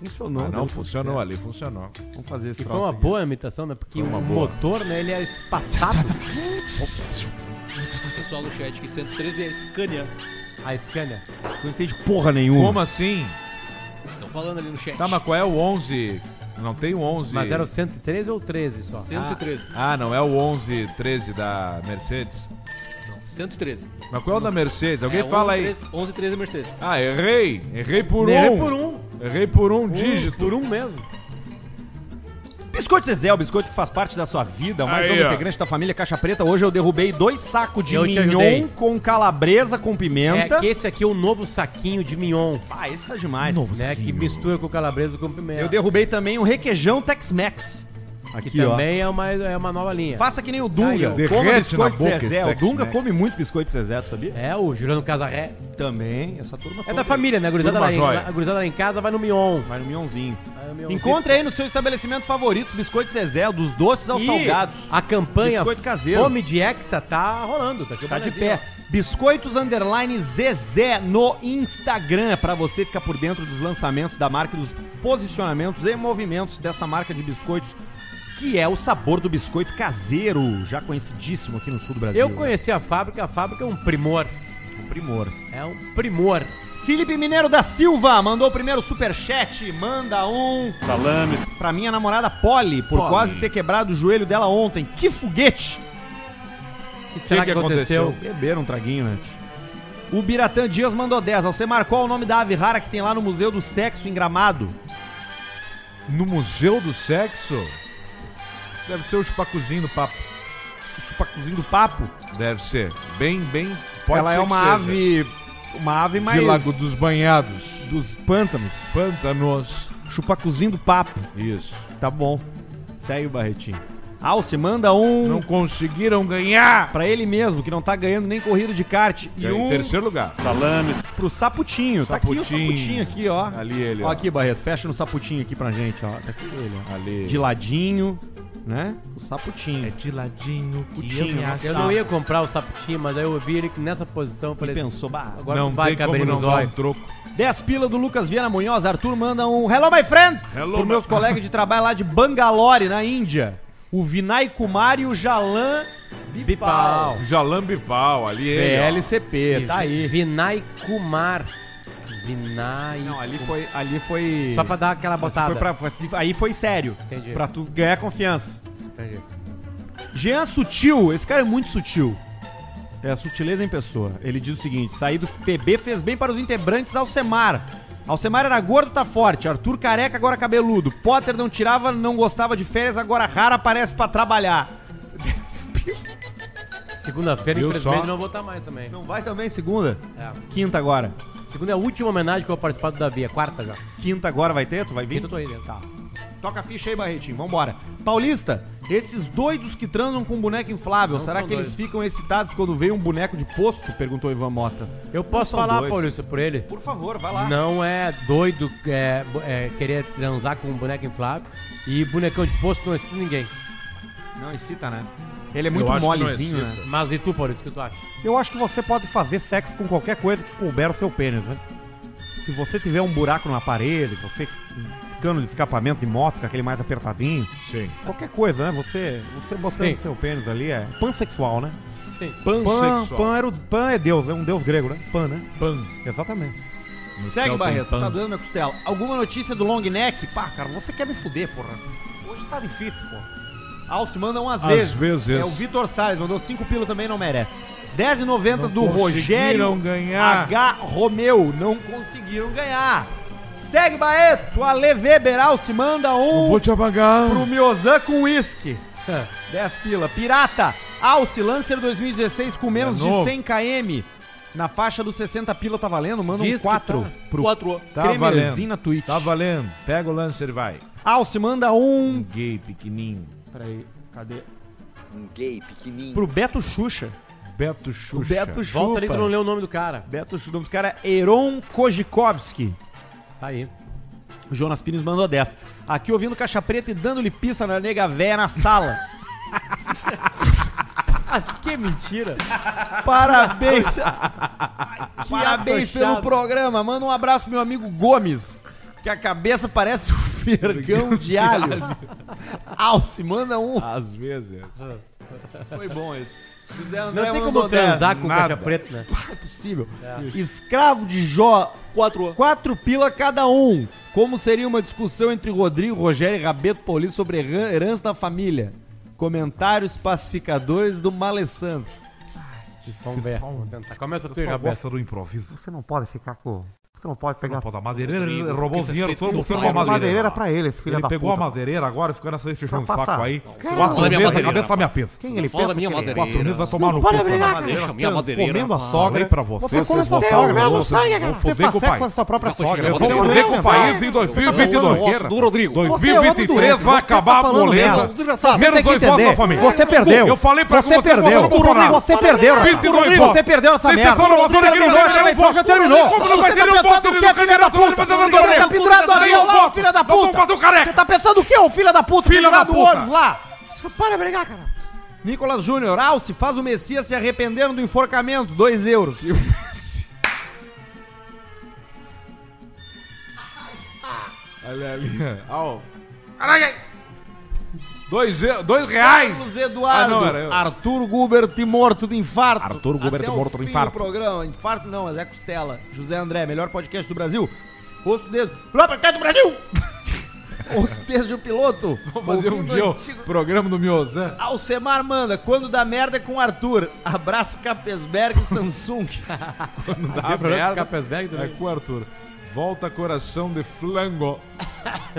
Funcionou. Ah, não, funcionou certo. Ali, funcionou. Vamos fazer esse e foi uma aqui. Boa imitação, né? Porque o motor, né, ele é espaçado. Pessoal no chat, que cento e treze é a Scania. A Scania. Tu não entende porra nenhuma. Como assim? Estão falando ali no chat. Tá, mas qual é o onze? Não tem o onze. Mas era o cento e treze ou o treze só? cento e treze. Ah, ah não, é o onze treze da Mercedes? Não, cento e treze. Mas qual é o da Mercedes? Alguém é, fala aí. onze treze da Mercedes. Ah, errei. Errei por um. Errei por um. Errei por um, um dígito. Por um mesmo. Biscoito Zezé, o biscoito que faz parte da sua vida, o mais novo integrante da família Caixa Preta. Hoje eu derrubei dois sacos de eu mignon com calabresa com pimenta. É que esse aqui é o novo saquinho de mignon. Ah, esse tá demais. Novo né, saquinho. Que mistura com calabresa com pimenta. Eu derrubei também um requeijão Tex-Mex. Aqui, que também é uma, é uma nova linha. Faça que nem o Dunga, aí, come biscoito Zezé. O Dunga come muito biscoito Zezé, tu sabia? É, o Juliano Casarré. Também, essa turma toda. É da família, né? A gurizada, lá em, a gurizada lá em casa vai no Mion. Vai no Mionzinho. Encontre aí no seu estabelecimento favorito biscoito Zezé, dos doces aos e salgados. A campanha Fome de Hexa tá rolando. Tá, aqui tá de pé. Ó. Biscoitos Underline Zezé no Instagram, pra você ficar por dentro dos lançamentos da marca, dos posicionamentos e movimentos dessa marca de biscoitos, que é o sabor do biscoito caseiro, já conhecidíssimo aqui no sul do Brasil. Eu conheci a fábrica, a fábrica é um primor. Um primor. É um primor. Felipe Mineiro da Silva mandou o primeiro superchat, manda um... Salame. Pra minha namorada Polly, por Polly. Quase ter quebrado o joelho dela ontem. Que foguete! O que será que, que aconteceu? aconteceu? Beberam um traguinho antes. O Biratã Dias mandou dez. Você marcou o nome da ave rara que tem lá no Museu do Sexo, em Gramado? No Museu do Sexo? Deve ser o chupacuzinho do papo. O chupacuzinho do papo? Deve ser. Bem, bem... Pode ela ser é uma ave... Uma ave mais... De Lago dos Banhados. Dos pântanos. Pântanos. Chupacuzinho do papo. Isso. Tá bom. Segue o Barretinho. Alce manda um... Não conseguiram ganhar! Pra ele mesmo, que não tá ganhando nem corrida de kart. E em um... terceiro lugar. Salames. Pro Saputinho. Saputinho. Tá aqui o Saputinho aqui, ó. Ali ele, ó. Ó aqui, Barreto. Fecha no Saputinho aqui pra gente, ó. Tá aqui ele, ó. Ali. De ladinho, né? O Saputinho. É de ladinho. Putinho. Eu, eu não ia comprar o Saputinho, mas aí eu vi ele nessa posição. Falei, e pensou, bah, agora não vai caber nos olhos. dez pila do Lucas Viana Munhoz. Arthur manda um... Hello, my friend! Hello, Pro my... meus colegas de trabalho lá de Bangalore, na Índia. O Vinay Kumar e o Jalan Bipal. Jalan Bipal, ali é. P L C P, tá aí. Vinay Kumar. Vinay. Não, ali foi, ali foi. Só pra dar aquela botada. Foi pra, aí foi sério. Entendi. Pra tu ganhar confiança. Entendi. Jean Sutil, esse cara é muito sutil. É a sutileza em pessoa. Ele diz o seguinte: sair do P B fez bem para os integrantes Alcemar. Alcemar era gordo, tá forte. Arthur careca, agora cabeludo. Potter não tirava, não gostava de férias, agora rara aparece pra trabalhar. Segunda-feira, infelizmente, não vou estar mais também. Não vai também, segunda? É. Quinta agora. Segunda é a última homenagem que eu vou participar do Davi, é quarta já. Quinta agora vai ter? Tu vai vir? Quinta eu tô aí, né? Tá. Toca a ficha aí, Barretinho, vambora. Paulista, esses doidos que transam com um boneco inflável, não será que doidos. Eles ficam excitados quando veem um boneco de posto? Perguntou Ivan Mota. Eu posso falar, doidos. Paulista, por ele? Por favor, vai lá. Não é doido é, é, querer transar com um boneco inflável e bonecão de posto não excita ninguém. Não excita, né? Ele é muito molezinho, né? Mas e tu, Paulista, o que tu acha? Eu acho que você pode fazer sexo com qualquer coisa que couber o seu pênis, né? Se você tiver um buraco na parede, você... cano de escapamento de moto, com aquele mais apertadinho. Sim. Qualquer coisa, né? Você, você botando seu pênis ali é pansexual, né? Sim. Pansexual. Pan, pan, era o, pan é Deus, é um Deus grego, né? Pan, né? Pan. Exatamente. No Segue, Barreto. Pan. Tá doendo minha costela. Alguma notícia do long neck? Pá, cara, você quer me fuder, porra. Hoje tá difícil, porra. Alce manda um às, às vezes. vezes. É o Vitor Salles, mandou cinco pila também, não merece. dez e noventa do Rogério ganhar. H. Romeu. Não conseguiram ganhar. Segue, Baeto, a Levê Beral se manda um... Eu vou te apagar. Pro Miozan com uísque. É. dez pila. Pirata, Alce, Lancer dois mil e dezesseis com menos é de cem quilômetros. Na faixa dos sessenta pila tá valendo? Manda um quatro. Tá. Pro quatro. Tá Cremerzinho na Twitch. Tá valendo. Pega o Lancer e vai. Alce, manda um... Um gay pequenininho. Peraí, cadê? Um gay pequenininho. Pro Beto Xuxa. Beto Xuxa. Beto Xuxa. Volta ali que eu não leu o nome do cara. Beto Xuxa. O nome do cara é Heron Kojikovski. Tá aí. O Jonas Pires mandou dez. Aqui ouvindo Caixa Preta e dando-lhe pista na nega véia na sala. Que mentira. Parabéns. Que Parabéns pelo programa. Manda um abraço meu amigo Gomes, que a cabeça parece um vergão de alho. Alce, manda um. Às vezes. Foi bom esse. José André não tem como transar com Caixa Preta, né? É possível. É. Escravo de Jó, quatro. quatro pila cada um. Como seria uma discussão entre Rodrigo, Rogério e Rabeto Paulista sobre herança da família? Comentários pacificadores do Malessandro. Ah, esse conversa. Começa tu e Rabeto do improviso. Você não pode ficar com... Você não pode pegar... Não pode. A madeireira ele roubou o dinheiro todo. Você pegou a madeireira pra ele, filho ele da puta. Ele pegou a madeireira agora, esse cara saiu fechando o saco aí. O Arthur a cabeça tá minha pensa. Quem ele pensa que o Arthur vai tomar no cu. Deixa a minha madeireira. Comendo a sogra. Pra você, você come sua sogra. Você faz sexo com a sua própria sogra. Eu vou foder com o país em dois mil e vinte e dois. dois mil e vinte e três vai acabar a moleza. Menos dois votos da família. Você perdeu. Eu falei pra você. Você perdeu. Você perdeu. Você perdeu essa merda. Você já terminou. Você tá pensando o que, filha da puta? Você tá pendurado ali, ó, filha da puta! Você tá pensando o que, ô filha da puta? Pendurado o ônibus lá! Para brigar, cara! Nicolas Júnior, Alce, faz o Messias se arrependendo do enforcamento, dois euros. Olha ali, ó. Caralho! Dois, dois reais! Carlos Eduardo, ah, não, eu... Arthur Gubert morto de infarto. Arthur Gubert morto de infarto. Programa. Infarto não, mas é costela. José André, melhor podcast do Brasil. Osso dedo. Melhor podcast do Brasil! Osso dedo de um piloto. Vamos fazer um dia antigo... programa do Miozan. Alcemar manda, quando dá merda com Arthur. Abraço Capesberg e Samsung. Quando dá merda Capesberg é com o Arthur. Volta coração de flango.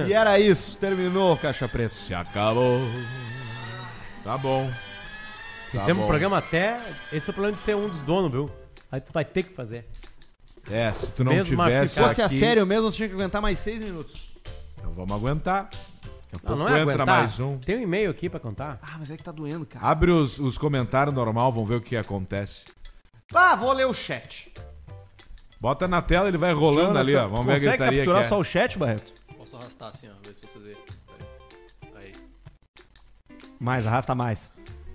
E era isso, terminou Caixa Preta. Se acabou. Tá bom. Fizemos um programa até. Esse é o plano de ser um dos donos, viu? Aí tu vai ter que fazer. É, se tu não mesmo tivesse. Se fosse aqui... a sério mesmo, você tinha que aguentar mais seis minutos. Então vamos aguentar. Não, não é aguentar. Mais um. Tem um e-mail aqui pra contar? Ah, mas é que tá doendo, cara. Abre os, os comentários normal, vamos ver o que acontece. Ah, vou ler o chat. Bota na tela, ele vai rolando Jonathan, ali, ó. Vamos ver a gritaria aqui. Consegue capturar só o chat, Barreto? Posso arrastar assim, ó. Ver se vocês veem. Aí. Mais, arrasta mais.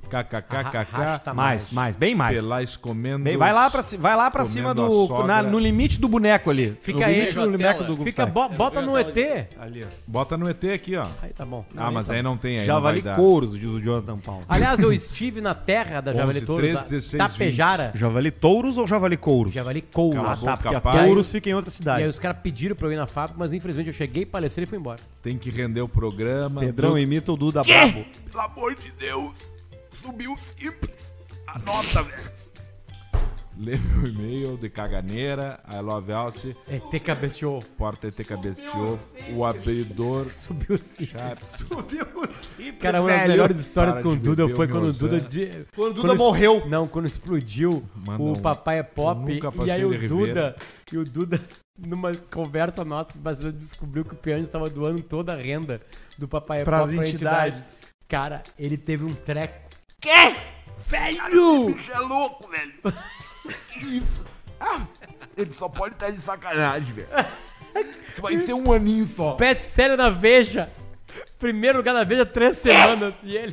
KKKKK. Mais, mais, bem mais. Pelais comendo. Bem, vai lá pra, vai lá pra cima do. Na, no limite do boneco ali. Fica aí no boneco do grupo. Fica, bo, bota no E T. Ali, ó. Bota no E T aqui, ó. Aí tá bom. Ah, mas tá aí não tem aí. Javali Touros, diz o Jonathan Paulo. Aliás, eu estive na terra da Javali Touros. Tapejara. Javali Touros ou Javali Couros? Javali Couros. Ah, tá, porque a Touros fica em outra cidade. E aí os caras pediram pra eu ir na fábrica, mas infelizmente eu cheguei, palestrei e fui embora. Tem que render o programa. Pedrão imita o Duda Brabo. Pelo amor de Deus. Subiu sempre. Anota, velho. Lê meu e-mail de caganeira. I love Alce. E T cabeceou. Porta E T cabeceou. O abridor. Subiu sempre. Subiu sempre. Cara, uma das melhores histórias com o Duda foi quando o Duda. Quando o Duda morreu. Não, quando explodiu o Papai é Pop. E aí o Duda. E o Duda. Numa conversa nossa, mas descobriu que o Piano estava doando toda a renda do Papai é Pop para as entidades. Cara, ele teve um treco. Quê? Velho! Cara, esse bicho é louco, velho. Que isso? Ah, ele só pode estar de sacanagem, velho. Isso vai ser um aninho só. Pé sério na Veja. Primeiro lugar na Veja, três Quê? semanas. E ele...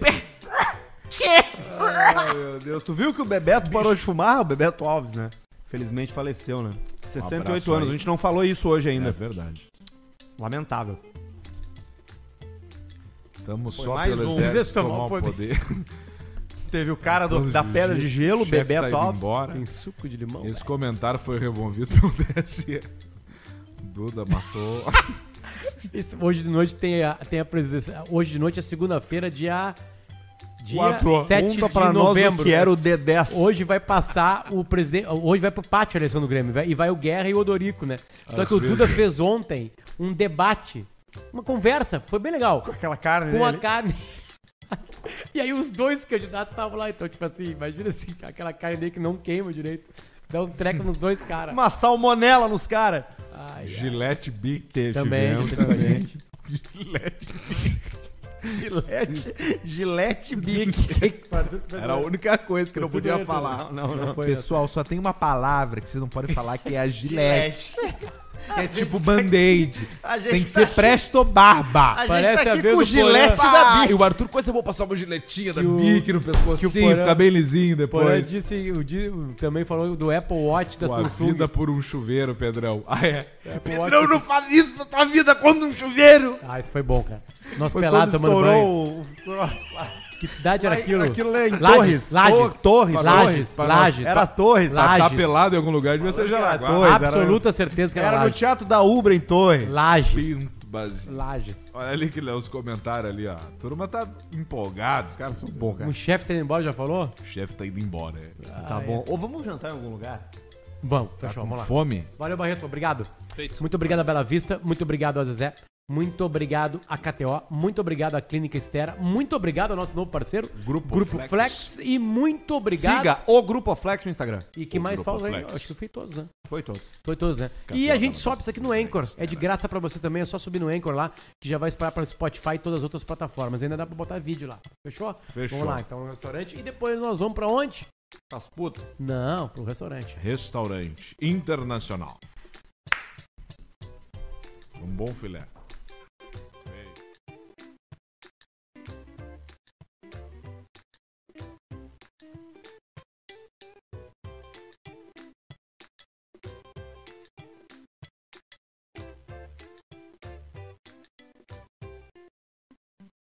Quê? Ai, meu Deus. Tu viu que o Bebeto bicho. parou de fumar? O Bebeto Alves, né? Felizmente faleceu, né? sessenta e oito um anos. Aí. A gente não falou isso hoje ainda. É verdade. Lamentável. Estamos só mais pelo um. exército tomar o poder. Teve o cara do, da pedra de gelo, Bebeto Alves. Tem suco de limão. Esse véio. Comentário foi removido pelo D S E. Duda matou. Esse, hoje de noite tem a, tem a presidência. Hoje de noite é segunda-feira, dia, dia Quatro. sete Conta pra de nós novembro. O que era o D dez. Hoje vai passar o presidente. Hoje vai pro pátio a eleição do Grêmio. Vai, e vai o Guerra e o Odorico, né? Só Às que o Duda vezes. fez ontem um debate, uma conversa. Foi bem legal. Com aquela carne. Com dele. a carne. E aí os dois candidatos estavam lá, então, tipo assim, imagina assim, aquela carne dele que não queima direito. Dá um treco nos dois caras. Uma salmonela nos caras. Gilete B I C. Teve também, mesmo, teve também. Gilete B I C. Gilete, Gilete B I C. Era a única coisa que eu não podia direito, falar. Não, não, não. Foi Pessoal, essa. Só tem uma palavra que vocês não podem falar, que é a Gilete. É tipo band-aid. Tá aqui, tem que tá ser presto-barba. A Parece gente tá aqui a com o gilete porão. da B I C. E o Arthur, quando eu vou passar uma giletinha que da B I C no pescoço, que o porão, sim, fica bem lisinho depois. Disse, o Di, também falou do Apple Watch da Pô, Samsung. A vida por um chuveiro, Pedrão. Ah, é. Pedrão, Watch, não faz isso na tua vida contra um chuveiro. Ah, isso foi bom, cara. Nosso pelado tomando banho. Que cidade era aquilo? Aquilo é em Lages. Torres. Lages. Torres. Lages. Lages. Era Torres. Lages. Tá pelado em algum lugar, devia ser Jaraguá. Absoluta certeza que era Era no Teatro da Ubra em Torres. Lages. Pinto, Basílio. Lages. Olha ali que os comentários ali, ó. A turma tá empolgada, os caras são bons, cara. O chefe tá indo embora, já falou? O chefe tá indo embora. É. Ah, tá bom. É. Ou vamos jantar em algum lugar? Vamos, tá fechou, vamos lá. Fome? Valeu, Barreto, obrigado. Feito. Muito obrigado a Bela Vista, muito obrigado a Zezé. Muito obrigado a K T O, muito obrigado a Clínica Estera, muito obrigado ao nosso novo parceiro, Grupo, Grupo Flex. Flex, e muito obrigado... Siga o Grupo Flex no Instagram. E que o mais fala aí? Acho que foi todos, né? Foi todos. Foi todos, né? K T O, e a gente sobe isso aqui no Anchor, é de graça pra você também, é só subir no Anchor lá, que já vai esperar pra Spotify e todas as outras plataformas, ainda dá pra botar vídeo lá, fechou? Fechou. Vamos lá, então, no restaurante, e depois nós vamos pra onde? As putas. Não, pro restaurante. Restaurante Internacional. Um bom filé.